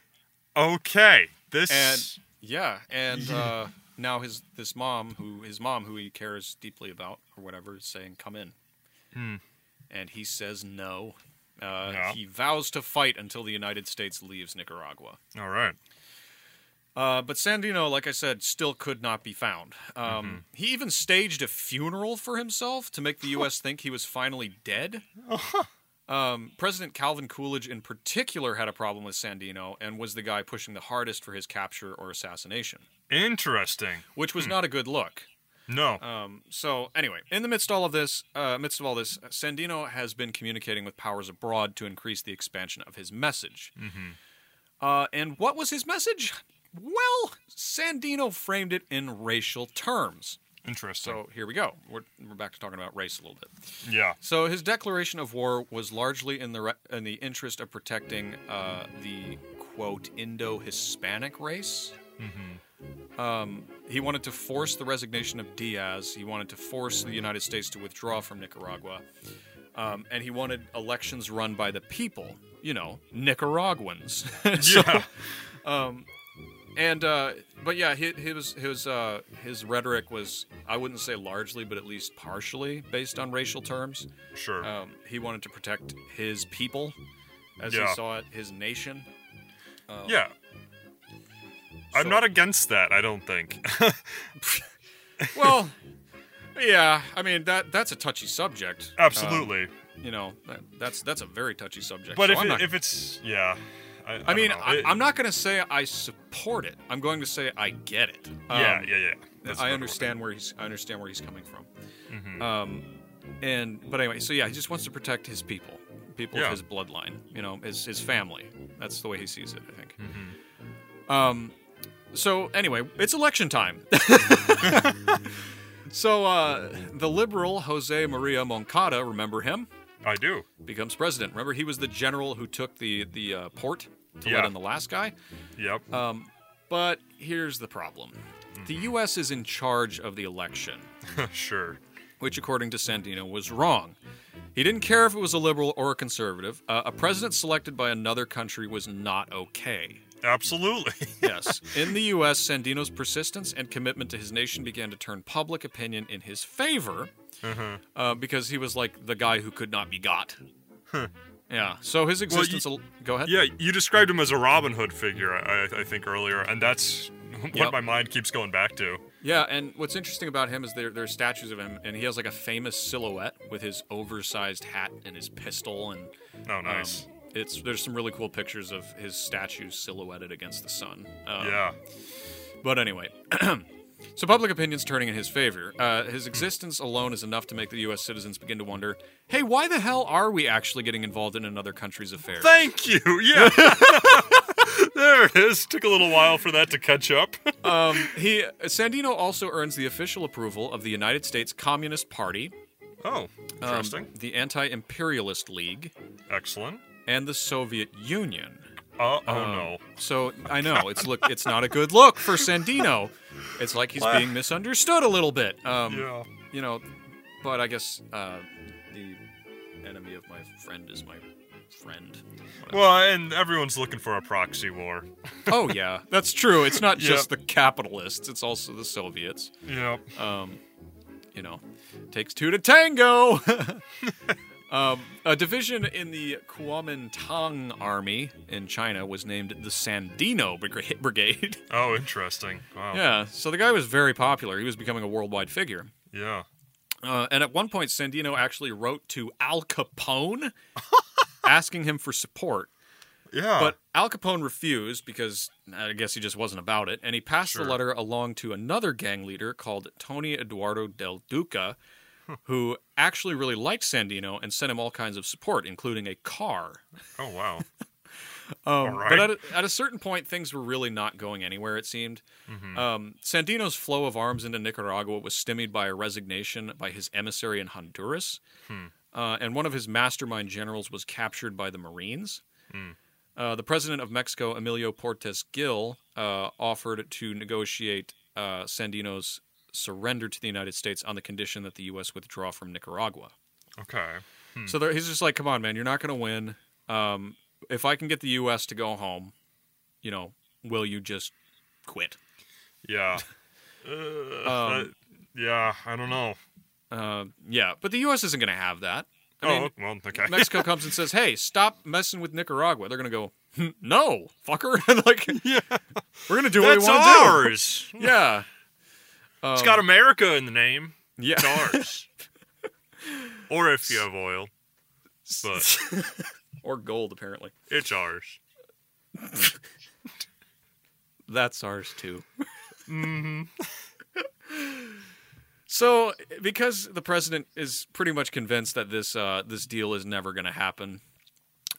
Okay. This... And, yeah, and uh, now his this mom, who his mom, who he cares deeply about or whatever, is saying, come in. Mm. And he says no. Uh, yeah. He vows to fight until the United States leaves Nicaragua. All right. Uh, but Sandino, like I said, still could not be found. Um, mm-hmm. He even staged a funeral for himself to make the U S think he was finally dead. Uh-huh. Um, President Calvin Coolidge in particular had a problem with Sandino and was the guy pushing the hardest for his capture or assassination. Interesting. Which was hmm. not a good look. No. Um, so anyway, in the midst of all of this, uh, midst of all this, Sandino has been communicating with powers abroad to increase the expansion of his message. Mm-hmm. Uh, and what was his message? Well, Sandino framed it in racial terms. Interesting. So here we go. We're, we're back to talking about race a little bit. Yeah. So his declaration of war was largely in the re- in the interest of protecting uh, the, quote, Indo-Hispanic race. Mm-hmm. Um, he wanted to force the resignation of Diaz. He wanted to force the United States to withdraw from Nicaragua. Um, and he wanted elections run by the people, you know, Nicaraguans. so, yeah. Um, and, uh, but yeah, his, his, his, uh, his rhetoric was, I wouldn't say largely, but at least partially based on racial terms. Sure. Um, he wanted to protect his people, as yeah. he saw it, his nation. Um, yeah. So, I'm not against that, I don't think. well... Yeah, I mean that that's a touchy subject. Absolutely. Um, you know, that, that's that's a very touchy subject. But so if I'm it, not, if it's yeah, I, I, I mean, I, it, I'm not going to say I support it. I'm going to say I get it. Um, yeah, yeah, yeah. That's I understand where he's I understand where he's coming from. Mm-hmm. Um, and but anyway, so yeah, he just wants to protect his people, people yeah. of his bloodline. You know, his his family. That's the way he sees it, I think. Mm-hmm. Um, so anyway, it's election time. So, uh, the liberal José María Moncada, remember him? I do. Becomes president. Remember, he was the general who took the, the uh, port to yeah. let in the last guy? Yep. Um, but here's the problem. Mm-hmm. The U S is in charge of the election. Sure. Which, according to Sandino, was wrong. He didn't care if it was a liberal or a conservative. Uh, a president selected by another country was not okay. Absolutely. Yes. In the U S, Sandino's persistence and commitment to his nation began to turn public opinion in his favor uh-huh. uh, because he was like the guy who could not be got. Huh. Yeah. So his existence... Well, you, al- go ahead. Yeah, you described him as a Robin Hood figure, I, I think, earlier, and that's what yep. my mind keeps going back to. Yeah, and what's interesting about him is there, there are statues of him, and he has like a famous silhouette with his oversized hat and his pistol. And oh, nice. Um, It's there's some really cool pictures of his statues silhouetted against the sun. Um, yeah. But anyway, so public opinion's turning in his favor. Uh, his existence alone is enough to make the U S citizens begin to wonder, hey, why the hell are we actually getting involved in another country's affairs? Thank you! Yeah! There it is. Took a little while for that to catch up. um, he Sandino also earns the official approval of the United States Communist Party. Oh, interesting. Um, the Anti-Imperialist League. Excellent. And the Soviet Union. Uh, oh um, no! So I know it's look. It's not a good look for Sandino. It's like he's being misunderstood a little bit. Um, yeah. You know, but I guess uh, the enemy of my friend is my friend. Whatever. Well, and everyone's looking for a proxy war. Oh yeah, that's true. It's not just yep. the capitalists. It's also the Soviets. Yeah. Um, you know, takes two to tango. Um, a division in the Kuomintang Army in China was named the Sandino Brigade. Oh, interesting. Wow. Yeah, so the guy was very popular. He was becoming a worldwide figure. Yeah. Uh, and at one point, Sandino actually wrote to Al Capone asking him for support. Yeah. But Al Capone refused because I guess he just wasn't about it, and he passed sure. the letter along to another gang leader called Tony Eduardo del Duca, who actually really liked Sandino and sent him all kinds of support, including a car. Oh, wow. um, right. But at a, at a certain point, things were really not going anywhere, it seemed. Mm-hmm. Um, Sandino's flow of arms into Nicaragua was stymied by a resignation by his emissary in Honduras, hmm. uh, and one of his mastermind generals was captured by the Marines. Mm. Uh, the president of Mexico, Emilio Portes Gil, uh, offered to negotiate uh, Sandino's surrender to the United States on the condition that the U S withdraw from Nicaragua. Okay. Hmm. So there, he's just like, come on, man, you're not going to win. Um, if I can get the U S to go home, you know, will you just quit? Yeah. uh, um, uh, yeah, I don't know. Uh, yeah, but the U S isn't going to have that. I oh, mean, well, okay. Mexico comes and says, hey, stop messing with Nicaragua. They're going to go, hm, no, fucker. like, yeah. We're going to do what we want to do. Ours. yeah. Um, it's got America in the name. Yeah. It's ours. Or if you have oil. But. Or gold, apparently. It's ours. That's ours, too. Mm-hmm. So, because the president is pretty much convinced that this uh, this deal is never going to happen,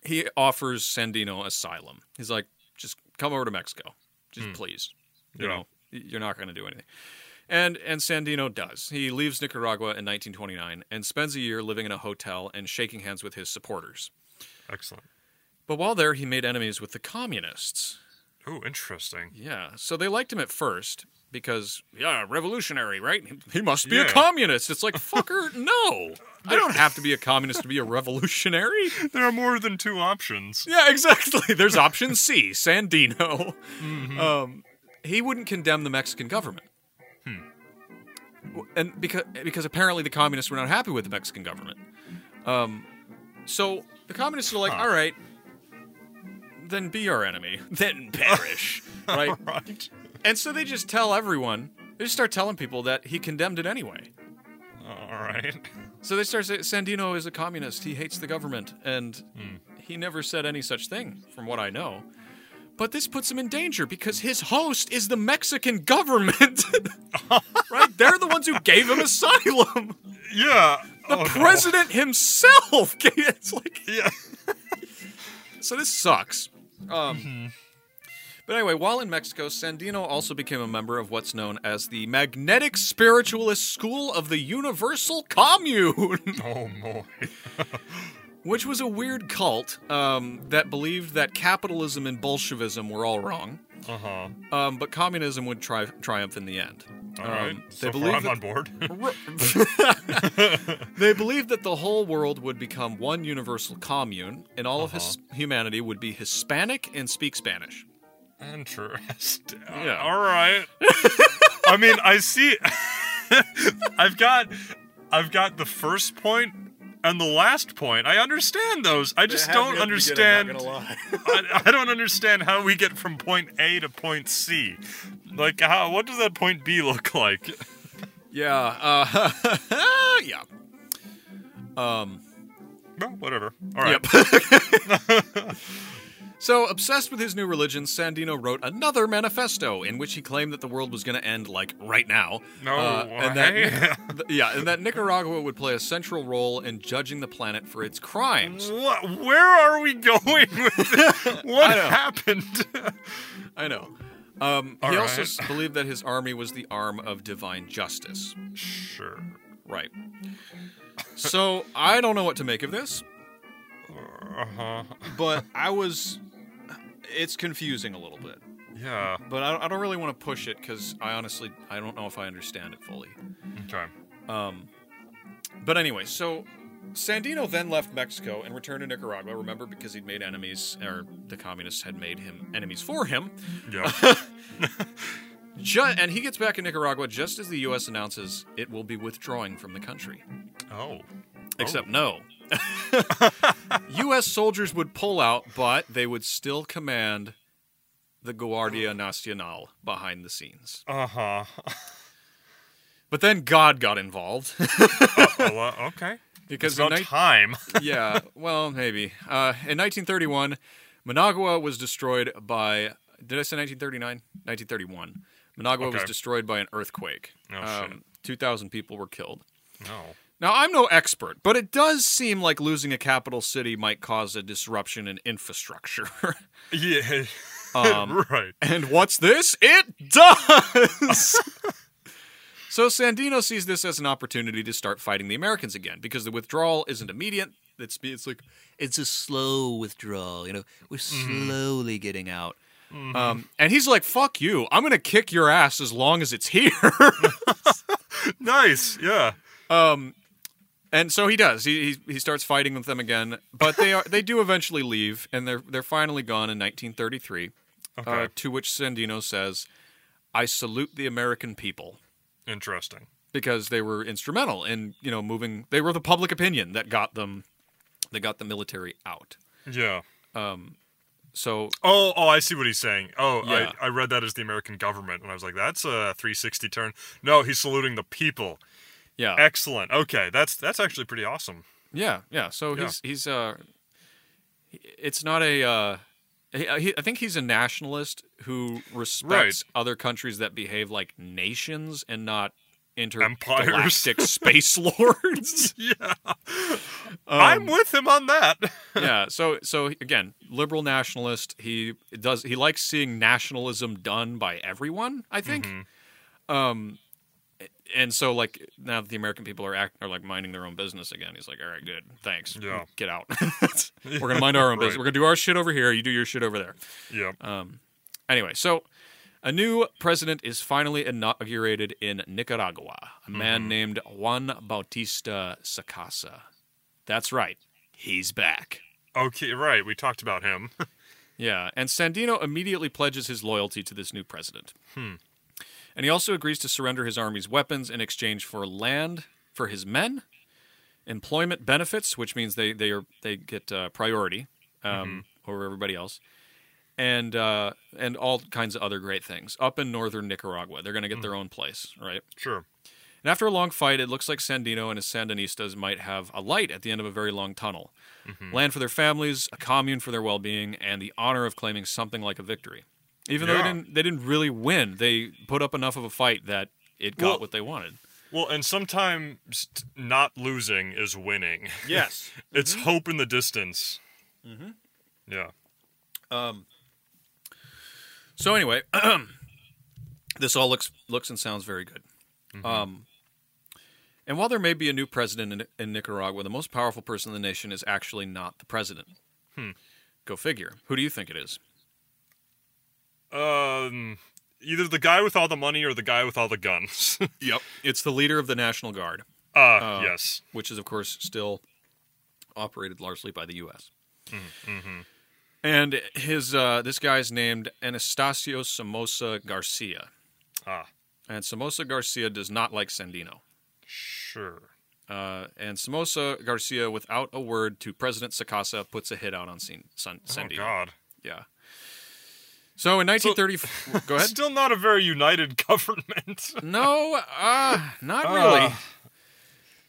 he offers Sandino asylum. He's like, just come over to Mexico. Just mm. please. You yeah. know, you're not going to do anything. And and Sandino does. He leaves Nicaragua in nineteen twenty-nine and spends a year living in a hotel and shaking hands with his supporters. Excellent. But while there, he made enemies with the communists. Oh, interesting. Yeah. So they liked him at first because, yeah, revolutionary, right? He must be yeah. a communist. It's like, fucker, no. I don't have to be a communist to be a revolutionary. There are more than two options. Yeah, exactly. There's option C, Sandino. Mm-hmm. Um, he wouldn't condemn the Mexican government. Hmm. And because, because apparently the communists were not happy with the Mexican government. Um, so the communists are like, huh. all right, then be our enemy. Then perish. Right? Right? And so they just tell everyone, they just start telling people that he condemned it anyway. All right. So they start saying, Sandino is a communist. He hates the government. And mm. he never said any such thing, from what I know. But this puts him in danger because his host is the Mexican government. Right? They're the ones who gave him asylum. Yeah. The oh, president no. himself gave it. It's like... Yeah. So this sucks. Um, mm-hmm. But anyway, while in Mexico, Sandino also became a member of what's known as the Magnetic Spiritualist School of the Universal Commune. Oh, boy. Which was a weird cult um, that believed that capitalism and Bolshevism were all wrong. Uh-huh. Um, but communism would tri- triumph in the end. All um, right. So they far I'm that, on board. They believed that the whole world would become one universal commune, and all uh-huh. of his humanity would be Hispanic and speak Spanish. Interesting. Yeah. All right. I mean, I see. I've got, I've got the first point. And the last point, I understand those. I just don't understand. Beginning, I, I don't understand how we get from point A to point C. Like, how? What does that point B look like? Yeah. Uh, yeah. Um. Well, whatever. All right. Yep. So, obsessed with his new religion, Sandino wrote another manifesto in which he claimed that the world was going to end, like, right now. No uh, way. And that, yeah, and that Nicaragua would play a central role in judging the planet for its crimes. What? Where are we going with this? What I happened? I know. Um, he right. also believed that his army was the arm of divine justice. Sure. Right. So, I don't know what to make of this. Uh-huh. But I was... It's confusing a little bit. Yeah. But I, I don't really want to push it because I honestly, I don't know if I understand it fully. Okay. Um, but anyway, so Sandino then left Mexico and returned to Nicaragua, remember, because he'd made enemies, or the communists had made him enemies for him. Yeah. Just, and he gets back in Nicaragua just as the U S announces it will be withdrawing from the country. Oh. Except oh. no. U S soldiers would pull out, but they would still command the Guardia Nacional behind the scenes. Uh-huh. But then God got involved. uh, well, uh, okay. Because it's about ni- time. Yeah, well, maybe. Uh, in nineteen thirty-one, Managua was destroyed by... Did I say nineteen thirty-nine? nineteen thirty-one. Managua okay. was destroyed by an earthquake. Oh, um, shit. two thousand people were killed. No. Oh. Now, I'm no expert, but it does seem like losing a capital city might cause a disruption in infrastructure. Yeah. Um, right. And what's this? It does! So Sandino sees this as an opportunity to start fighting the Americans again, because the withdrawal isn't immediate. It's, it's like, it's a slow withdrawal, you know? We're mm-hmm. slowly getting out. Mm-hmm. Um, and he's like, fuck you. I'm going to kick your ass as long as it's here. Nice, yeah. Um... And so he does. He, he he starts fighting with them again, but they are they do eventually leave, and they're they're finally gone in nineteen thirty-three. Okay. Uh, to which Sandino says, "I salute the American people." Interesting, because they were instrumental in you know moving. They were the public opinion that got them, that got the military out. Yeah. Um. So. Oh, oh, I see what he's saying. Oh, yeah. I I read that as the American government, and I was like, that's a three sixty turn. No, he's saluting the people. Yeah. Excellent. Okay, that's that's actually pretty awesome. Yeah, yeah. So yeah. he's he's uh, it's not a uh, he, he, I think he's a nationalist who respects right. other countries that behave like nations and not intergalactic space lords. Yeah, um, I'm with him on that. Yeah. So so again, liberal nationalist. He does he likes seeing nationalism done by everyone. I think. Mm-hmm. Um. and so, like, now that the American people are act, are like minding their own business again, he's like, all right, good, thanks, yeah. get out. We're going to mind our own right. business. We're going to do our shit over here. You do your shit over there. Yeah. Um. Anyway, so a new president is finally inaugurated in Nicaragua, a man mm-hmm. named Juan Bautista Sacasa. That's right. He's back. Okay, right. We talked about him. Yeah, and Sandino immediately pledges his loyalty to this new president. Hmm. And he also agrees to surrender his army's weapons in exchange for land for his men, employment benefits, which means they they are they get uh, priority um, mm-hmm. over everybody else, and uh, and all kinds of other great things. Up in northern Nicaragua, they're going to get mm-hmm. their own place, right? Sure. And after a long fight, it looks like Sandino and his Sandinistas might have a light at the end of a very long tunnel. Mm-hmm. Land for their families, a commune for their well-being, and the honor of claiming something like a victory. Even yeah. though they didn't, they didn't really win, they put up enough of a fight that it got well, what they wanted. Well, and sometimes not losing is winning. Yes. It's mm-hmm. hope in the distance. Mm-hmm. Yeah. Um. So anyway, this all looks looks and sounds very good. Mm-hmm. Um. And while there may be a new president in, in Nicaragua, the most powerful person in the nation is actually not the president. Hmm. Go figure. Who do you think it is? Um, either the guy with all the money or the guy with all the guns. Yep. It's the leader of the National Guard. Uh, uh, yes. Which is, of course, still operated largely by the U S Mm-hmm. And his uh, this guy's named Anastasio Somoza Garcia. Ah. And Somoza Garcia does not like Sandino. Sure. Uh, and Somoza Garcia, without a word to President Sacasa, puts a hit out on Sen- Sen- Sandino. Oh, God. Yeah. So in nineteen thirty... So, go ahead. Still not a very united government. No, uh, not uh, really.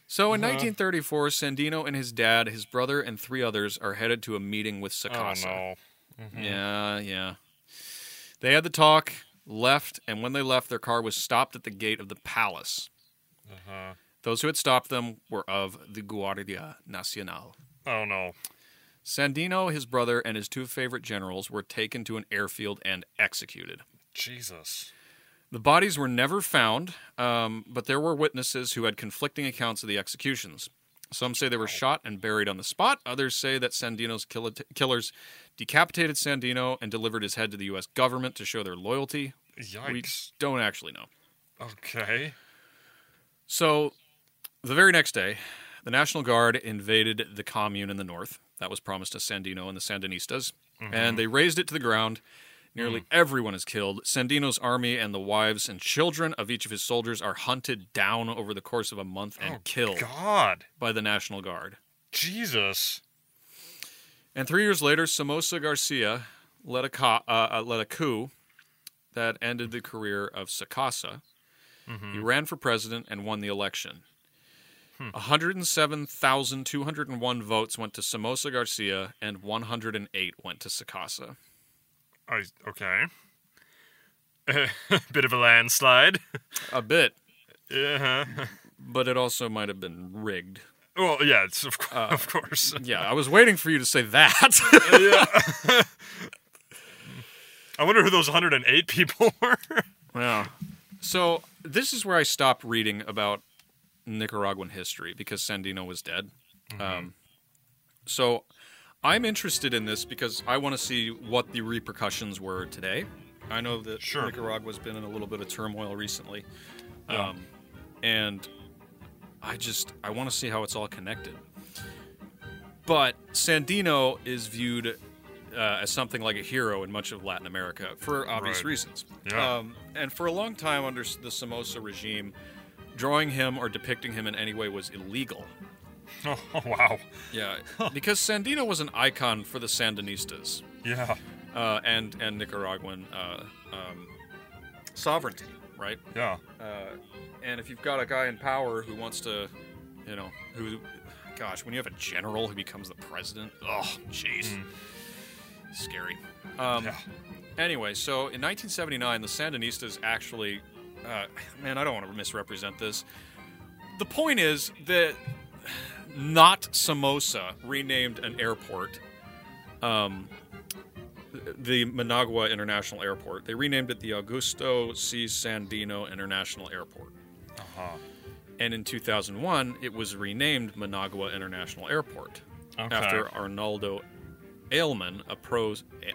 So in uh, nineteen thirty-four, Sandino and his dad, his brother, and three others are headed to a meeting with Sacasa. Oh, no. Mm-hmm. Yeah, yeah. They had the talk, left, and when they left, their car was stopped at the gate of the palace. Uh-huh. Those who had stopped them were of the Guardia Nacional. Oh, no. Sandino, his brother, and his two favorite generals were taken to an airfield and executed. Jesus. The bodies were never found, um, but there were witnesses who had conflicting accounts of the executions. Some say they were shot and buried on the spot. Others say that Sandino's kill- killers decapitated Sandino and delivered his head to the U S government to show their loyalty. Yikes. We don't actually know. Okay. So, the very next day, the National Guard invaded the commune in the north. That was promised to Sandino and the Sandinistas. Mm-hmm. And they razed it to the ground. Nearly mm. everyone is killed. Sandino's army and the wives and children of each of his soldiers are hunted down over the course of a month and oh, killed God. by the National Guard. Jesus. And three years later, Somoza Garcia led a, co- uh, led a coup that ended the career of Sacasa. Mm-hmm. He ran for president and won the election. Hmm. one hundred seven thousand two hundred one votes went to Somoza Garcia, and one hundred eight went to Sacasa. I, okay. Bit of a landslide. A bit. Yeah. Uh-huh. But it also might have been rigged. Well, yeah, it's of, co- uh, of course. Yeah, I was waiting for you to say that. Yeah. I wonder who those one hundred eight people were. Yeah. So this is where I stopped reading about Nicaraguan history because Sandino was dead. Mm-hmm. Um, so I'm interested in this because I want to see what the repercussions were today. I know that sure. Nicaragua's been in a little bit of turmoil recently. Yeah. Um, and I just, I want to see how it's all connected. But Sandino is viewed Uh, as something like a hero in much of Latin America, for obvious right. reasons. Yeah. Um, and for a long time under the Somoza regime, drawing him or depicting him in any way was illegal. Oh, wow. Yeah, because Sandino was an icon for the Sandinistas. Yeah. Uh, and, and Nicaraguan uh, um, sovereignty, right? Yeah. Uh, and if you've got a guy in power who wants to, you know, who, gosh, when you have a general who becomes the president, oh, jeez. Mm. Scary. Um, yeah. Anyway, so in nineteen seventy-nine, the Sandinistas actually... Uh, man, I don't want to misrepresent this. The point is that not Somoza renamed an airport, um, the Managua International Airport. They renamed it the Augusto C. Sandino International Airport. Uh-huh. And in two thousand one, it was renamed Managua International Airport okay. after Arnoldo Alemán, a pro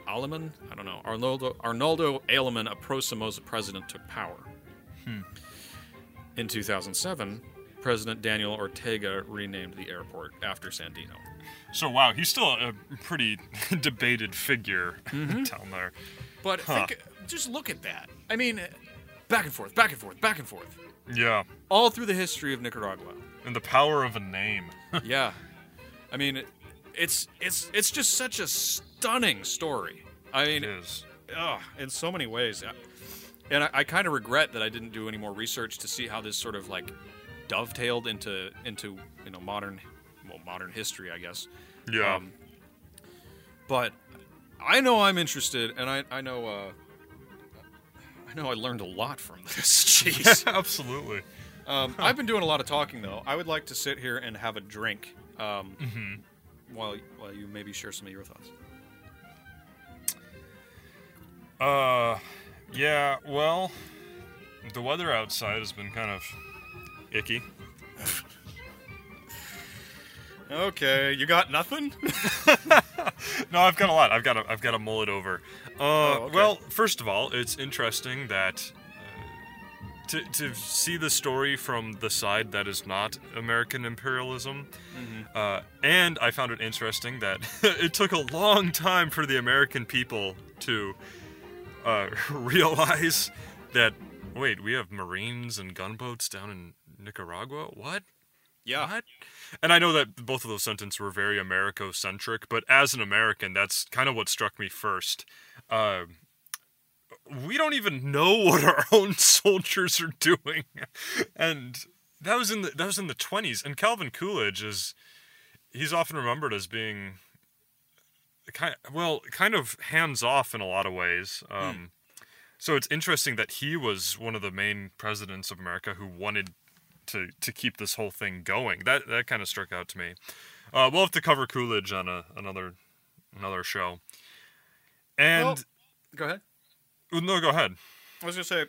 Alemán, I don't know, Arnoldo Arnoldo Alemán, a pro Somoza president, took power. Hmm. In two thousand seven, President Daniel Ortega renamed the airport after Sandino. So, wow, he's still a pretty debated figure mm-hmm. down there. But huh. think, just look at that. I mean, back and forth, back and forth, back and forth. Yeah. All through the history of Nicaragua. And the power of a name. yeah. I mean, it's it's it's just such a stunning story. I mean, it is. Ugh, in so many ways. And I, I kind of regret that I didn't do any more research to see how this sort of, like, dovetailed into, into you know, modern... Well, modern history, I guess. Yeah. Um, but I know I'm interested, and I, I know uh, I know I learned a lot from this. Jeez. Yeah, absolutely. Um, I've been doing a lot of talking, though. I would like to sit here and have a drink um, mm-hmm. while while you maybe share some of your thoughts. Uh, yeah, well, the weather outside has been kind of icky. Okay, you got nothing? No, I've got a lot. I've got a, I've got to mull it over. Uh, oh, okay. Well, first of all, it's interesting that uh, to to see the story from the side that is not American imperialism, mm-hmm. uh, and I found it interesting that it took a long time for the American people to uh, realize that, wait, we have Marines and gunboats down in Nicaragua? What? Yeah. What? And I know that both of those sentences were very Americo-centric, but as an American, that's kind of what struck me first. Uh, we don't even know what our own soldiers are doing. And that was in the that was in the twenties. And Calvin Coolidge is, he's often remembered as being, kind of, well, kind of hands-off in a lot of ways. Um, mm. So it's interesting that he was one of the main presidents of America who wanted To, to keep this whole thing going. That that kind of struck out to me. Uh, we'll have to cover Coolidge on a, another another show. And well, go ahead. No, go ahead. I was gonna say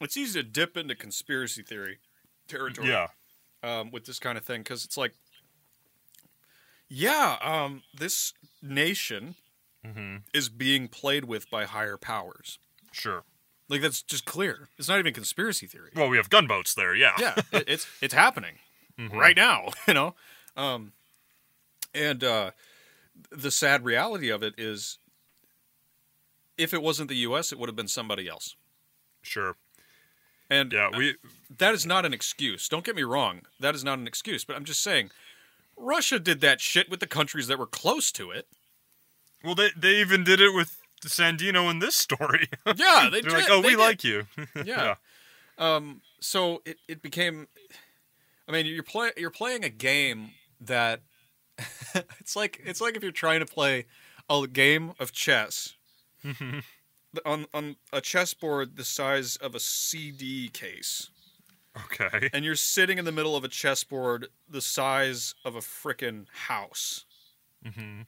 it's easy to dip into conspiracy theory territory. Yeah. Um, with this kind of thing, because it's like, yeah, um, this nation mm-hmm. is being played with by higher powers. Sure. Like, that's just clear. It's not even conspiracy theory. Well, we have gunboats there, yeah. Yeah, it, it's it's happening mm-hmm. right now, you know? Um, and uh, the sad reality of it is, if it wasn't the U S, it would have been somebody else. Sure. And yeah, we... uh, that is not an excuse. Don't get me wrong. That is not an excuse. But I'm just saying, Russia did that shit with the countries that were close to it. Well, they they even did it with... Sandino in this story. Yeah, they did. Like, oh, they we did. Like you. Yeah. yeah. Um, so it, it became. I mean, you're play you're playing a game that it's like it's like if you're trying to play a game of chess mm-hmm. on on a chessboard the size of a C D case. Okay. And you're sitting in the middle of a chessboard the size of a frickin' house. Mm-hmm.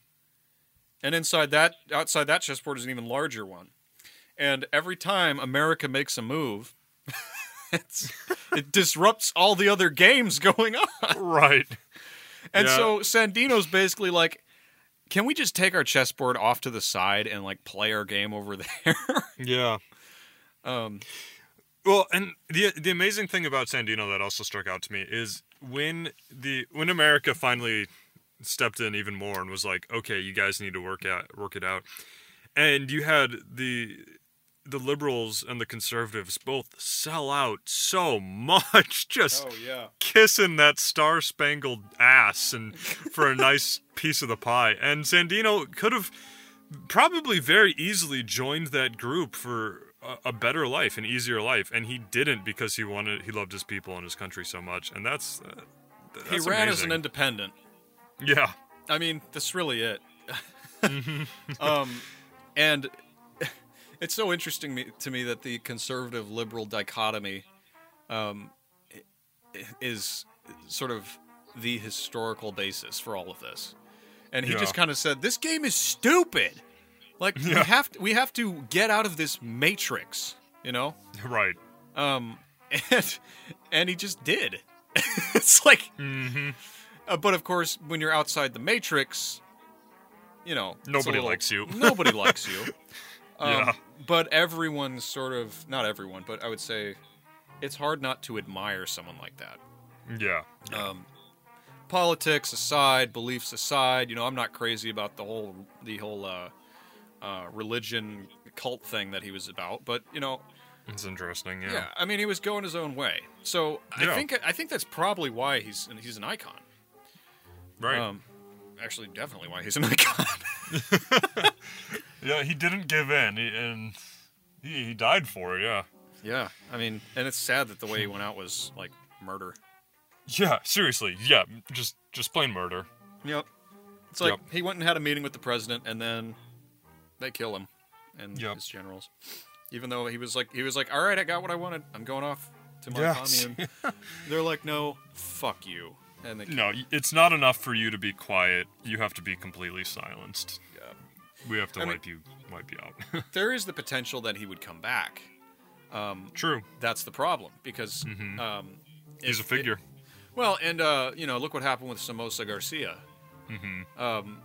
And inside that, outside that chessboard is an even larger one. And every time America makes a move, it's, it disrupts all the other games going on. Right. And yeah. so Sandino's basically like, can we just take our chessboard off to the side and like play our game over there? yeah. Um. Well, and the the amazing thing about Sandino that also struck out to me is when the when America finally stepped in even more and was like, okay, you guys need to work out, work it out. And you had the the liberals and the conservatives both sell out so much, just oh, yeah. kissing that star-spangled ass and for a nice piece of the pie. And Sandino could have probably very easily joined that group for a, a better life, an easier life, and he didn't because he wanted, he loved his people and his country so much. And that's, uh, that's he ran amazing. As an independent. Yeah. I mean, that's really it. um, and it's so interesting me, to me that the conservative-liberal dichotomy um, is sort of the historical basis for all of this. And he yeah. just kind of said, this game is stupid. Like, yeah. we have to, we have to get out of this matrix, you know? Right. Um, and and he just did. It's like, mm-hmm. uh, but of course, when you're outside the Matrix, you know, nobody little, likes you. Nobody likes you. Um, yeah. But everyone sort of, not everyone, but I would say it's hard not to admire someone like that. Yeah. yeah. Um, politics aside, beliefs aside, you know, I'm not crazy about the whole the whole uh, uh, religion cult thing that he was about, but you know, it's interesting. Yeah. yeah I mean, he was going his own way, so yeah. I think I think that's probably why he's he's an icon. Right. Um, actually, definitely why he's an icon. Yeah, he didn't give in, he, and he, he died for it, yeah. Yeah, I mean, and it's sad that the way he went out was, like, murder. Yeah, seriously, yeah, just just plain murder. Yep. It's like, yep. he went and had a meeting with the president, and then they kill him, and yep. his generals. Even though he was like, he was like, all right, I got what I wanted, I'm going off to my yes. economy. And they're like, no, fuck you. And they no, him. It's not enough for you to be quiet, you have to be completely silenced. We have to I wipe mean, you, wipe you out. There is the potential that he would come back. Um, True. That's the problem because mm-hmm. um, he's if, a figure. It, well, and uh, you know, look what happened with Somoza Garcia. Mm-hmm. Um,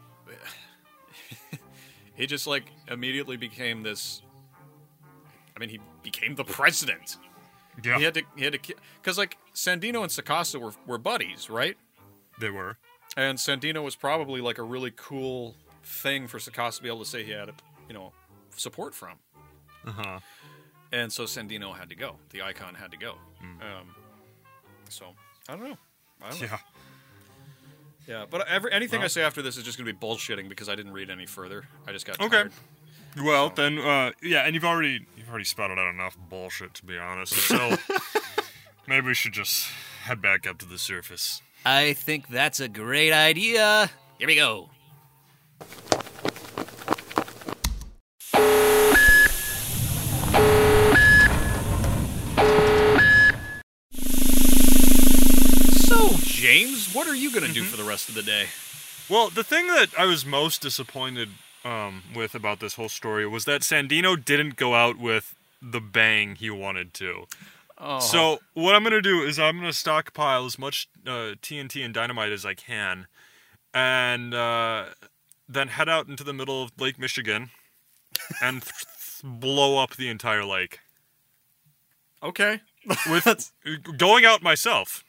he just like immediately became this. I mean, he became the president. Yeah. He had to. He had to because like Sandino and Sacasa were were buddies, right? They were. And Sandino was probably like a really cool thing for Sacasa to be able to say he had, you know, support from. Uh-huh. And so Sandino had to go. The icon had to go. Mm. Um, so, I don't know. I don't yeah. know. Yeah, but every, anything well. I say after this is just going to be bullshitting because I didn't read any further. I just got tired. Okay. Well, so. then, uh, yeah, and you've already you've already spouted out enough bullshit, to be honest. So, maybe we should just head back up to the surface. I think that's a great idea. Here we go. So, James, what are you going to do mm-hmm. for the rest of the day? Well, the thing that I was most disappointed um, with about this whole story was that Sandino didn't go out with the bang he wanted to. Oh. So, what I'm going to do is I'm going to stockpile as much uh, T N T and dynamite as I can. And uh, then head out into the middle of Lake Michigan and th- th- blow up the entire lake. Okay. With going out myself.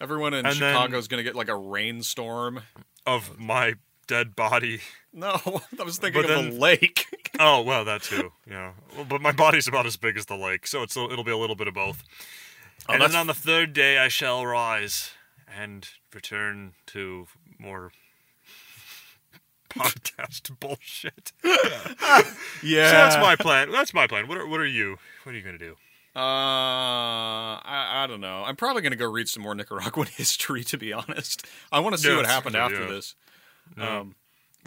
Everyone in and Chicago's going to get like a rainstorm. Of my dead body. No, I was thinking but of then, the lake. Oh, well, that too. Yeah, well, but my body's about as big as the lake, so it's a, it'll be a little bit of both. Oh, and then on the third day I shall rise and return to more podcast bullshit. Yeah. Yeah. So that's my plan. That's my plan. What are, what are you? What are you going to do? Uh, I, I don't know. I'm probably going to go read some more Nicaraguan history, to be honest. I want to see yeah, what happened after yeah. this. No. Um,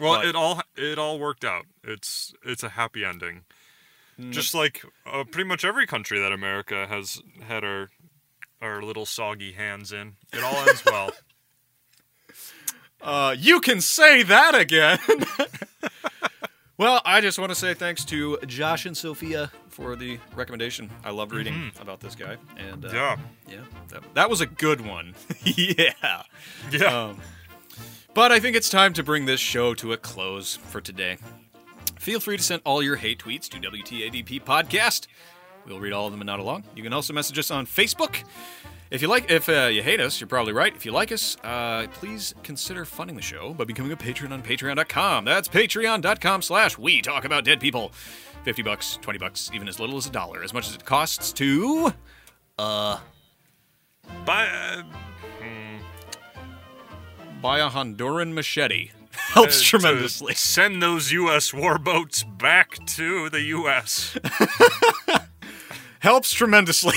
well, it all it all worked out. It's it's a happy ending. No. Just like uh, pretty much every country that America has had our our little soggy hands in. It all ends well. Uh, you can say that again. Well, I just want to say thanks to Josh and Sophia for the recommendation. I loved reading mm-hmm. about this guy. And uh, yeah, yeah, that, that was a good one. yeah, yeah. Um, but I think it's time to bring this show to a close for today. Feel free to send all your hate tweets to W T A D P Podcast. We'll read all of them and not along. You can also message us on Facebook. If you like, if uh, you hate us, you're probably right. If you like us, uh, please consider funding the show by becoming a patron on patreon dot com. That's patreon dot com slash we talk about dead people. fifty bucks, twenty bucks, even as little as a dollar. As much as it costs to, uh, buy, uh, hmm. buy a Honduran machete. Helps uh, tremendously. Send those U S warboats back to the U S Helps tremendously.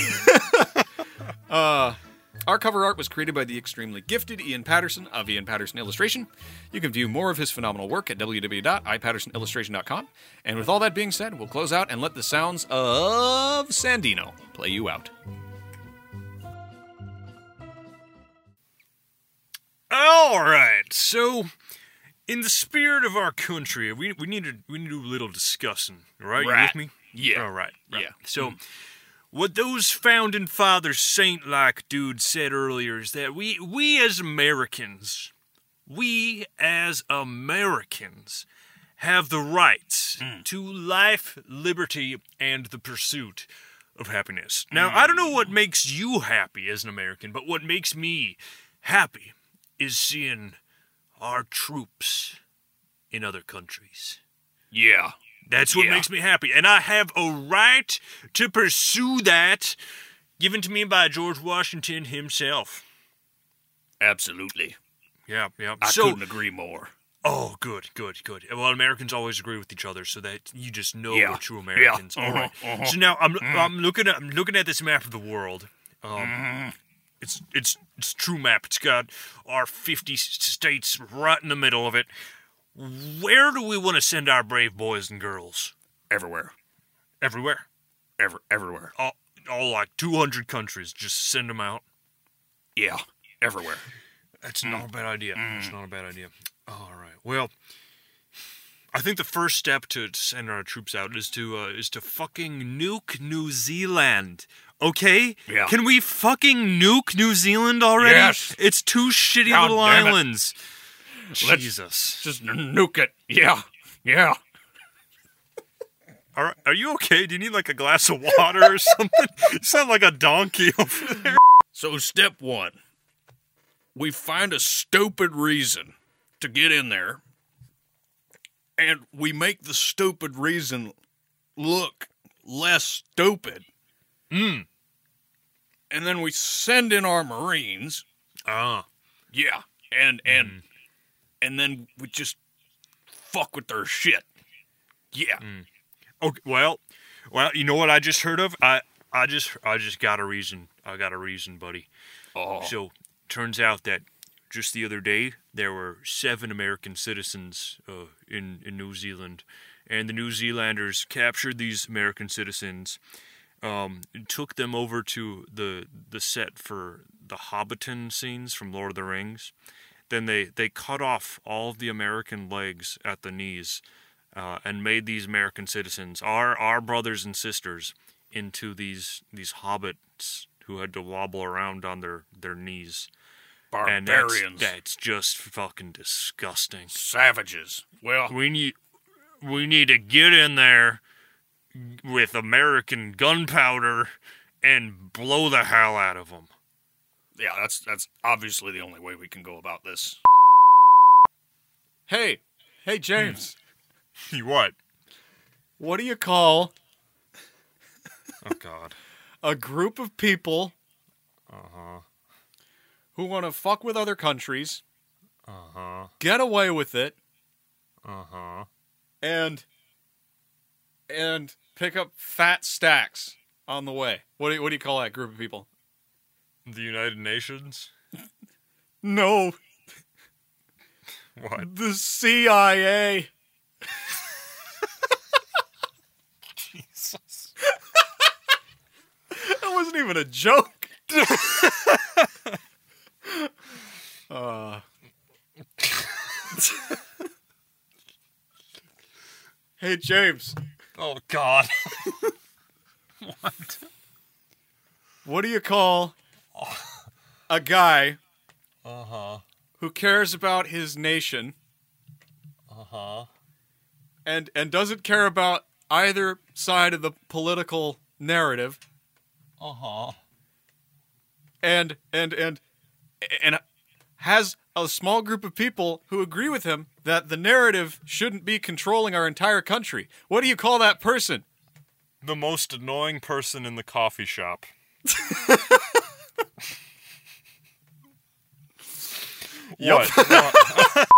Uh, our cover art was created by the extremely gifted Ian Patterson of Ian Patterson Illustration. You can view more of his phenomenal work at w w w dot i patterson illustration dot com. And with all that being said, we'll close out and let the sounds of Sandino play you out. All right, so in the spirit of our country, we we need to we need to do a little discussing. All right, right. You with me? Yeah. All right. Right. Yeah. So. Mm. What those founding father saint-like dudes said earlier is that we, we as Americans, we as Americans have the rights mm. to life, liberty, and the pursuit of happiness. Now, mm. I don't know what makes you happy as an American, but what makes me happy is seeing our troops in other countries. Yeah. That's what yeah. makes me happy. And I have a right to pursue that given to me by George Washington himself. Absolutely. Yeah, yeah. I so, couldn't agree more. Oh, good, good, good. Well, Americans always agree with each other, so that you just know yeah. we're true Americans. Yeah. Uh-huh, all right. Uh-huh. So now I'm mm. I'm looking at I'm looking at this map of the world. Um, mm. It's it's it's a true map. It's got our fifty states right in the middle of it. Where do we want to send our brave boys and girls? Everywhere. Everywhere? Ever, everywhere. All, all like two hundred countries. Just send them out. Yeah, everywhere. That's mm. not a bad idea. Mm. That's not a bad idea. All right. Well, I think the first step to send our troops out is to uh, is to fucking nuke New Zealand. Okay? Yeah. Can we fucking nuke New Zealand already? Yes. It's two shitty God little islands. It. Jesus. Let's just nuke it. Yeah. Yeah. All right. Are you okay? Do you need like a glass of water or something? You sound like a donkey over there. So step one, we find a stupid reason to get in there, and we make the stupid reason look less stupid. Mm. And then we send in our Marines. Ah. Yeah. And, and... Mm. And then we just fuck with their shit. Yeah. Mm. Okay. Well, well, you know what I just heard of? I, I just, I just got a reason. I got a reason, buddy. Oh. So, turns out that just the other day there were seven American citizens uh, in in New Zealand, and the New Zealanders captured these American citizens, um, and took them over to the the set for the Hobbiton scenes from Lord of the Rings. Then they, they cut off all of the American legs at the knees uh, and made these American citizens, our our brothers and sisters, into these these hobbits who had to wobble around on their, their knees. Barbarians. And that's, that's just fucking disgusting. Savages. Well, we need we need to get in there with American gunpowder and blow the hell out of them. Yeah, that's that's obviously the only way we can go about this. Hey, hey, James. You what? What do you call? Oh God. A group of people. Uh huh. Who want to fuck with other countries? Uh huh. Get away with it. Uh huh. And. And pick up fat stacks on the way. What do you, what do you call that group of people? The United Nations? No. What? The C I A. Jesus. That wasn't even a joke. uh. Hey, James. Oh, God. What? What do you call... a guy uh-huh. who cares about his nation uh-huh. and and doesn't care about either side of the political narrative uh-huh. and, and, and, and has a small group of people who agree with him that the narrative shouldn't be controlling our entire country. What do you call that person? The most annoying person in the coffee shop. Yep. What?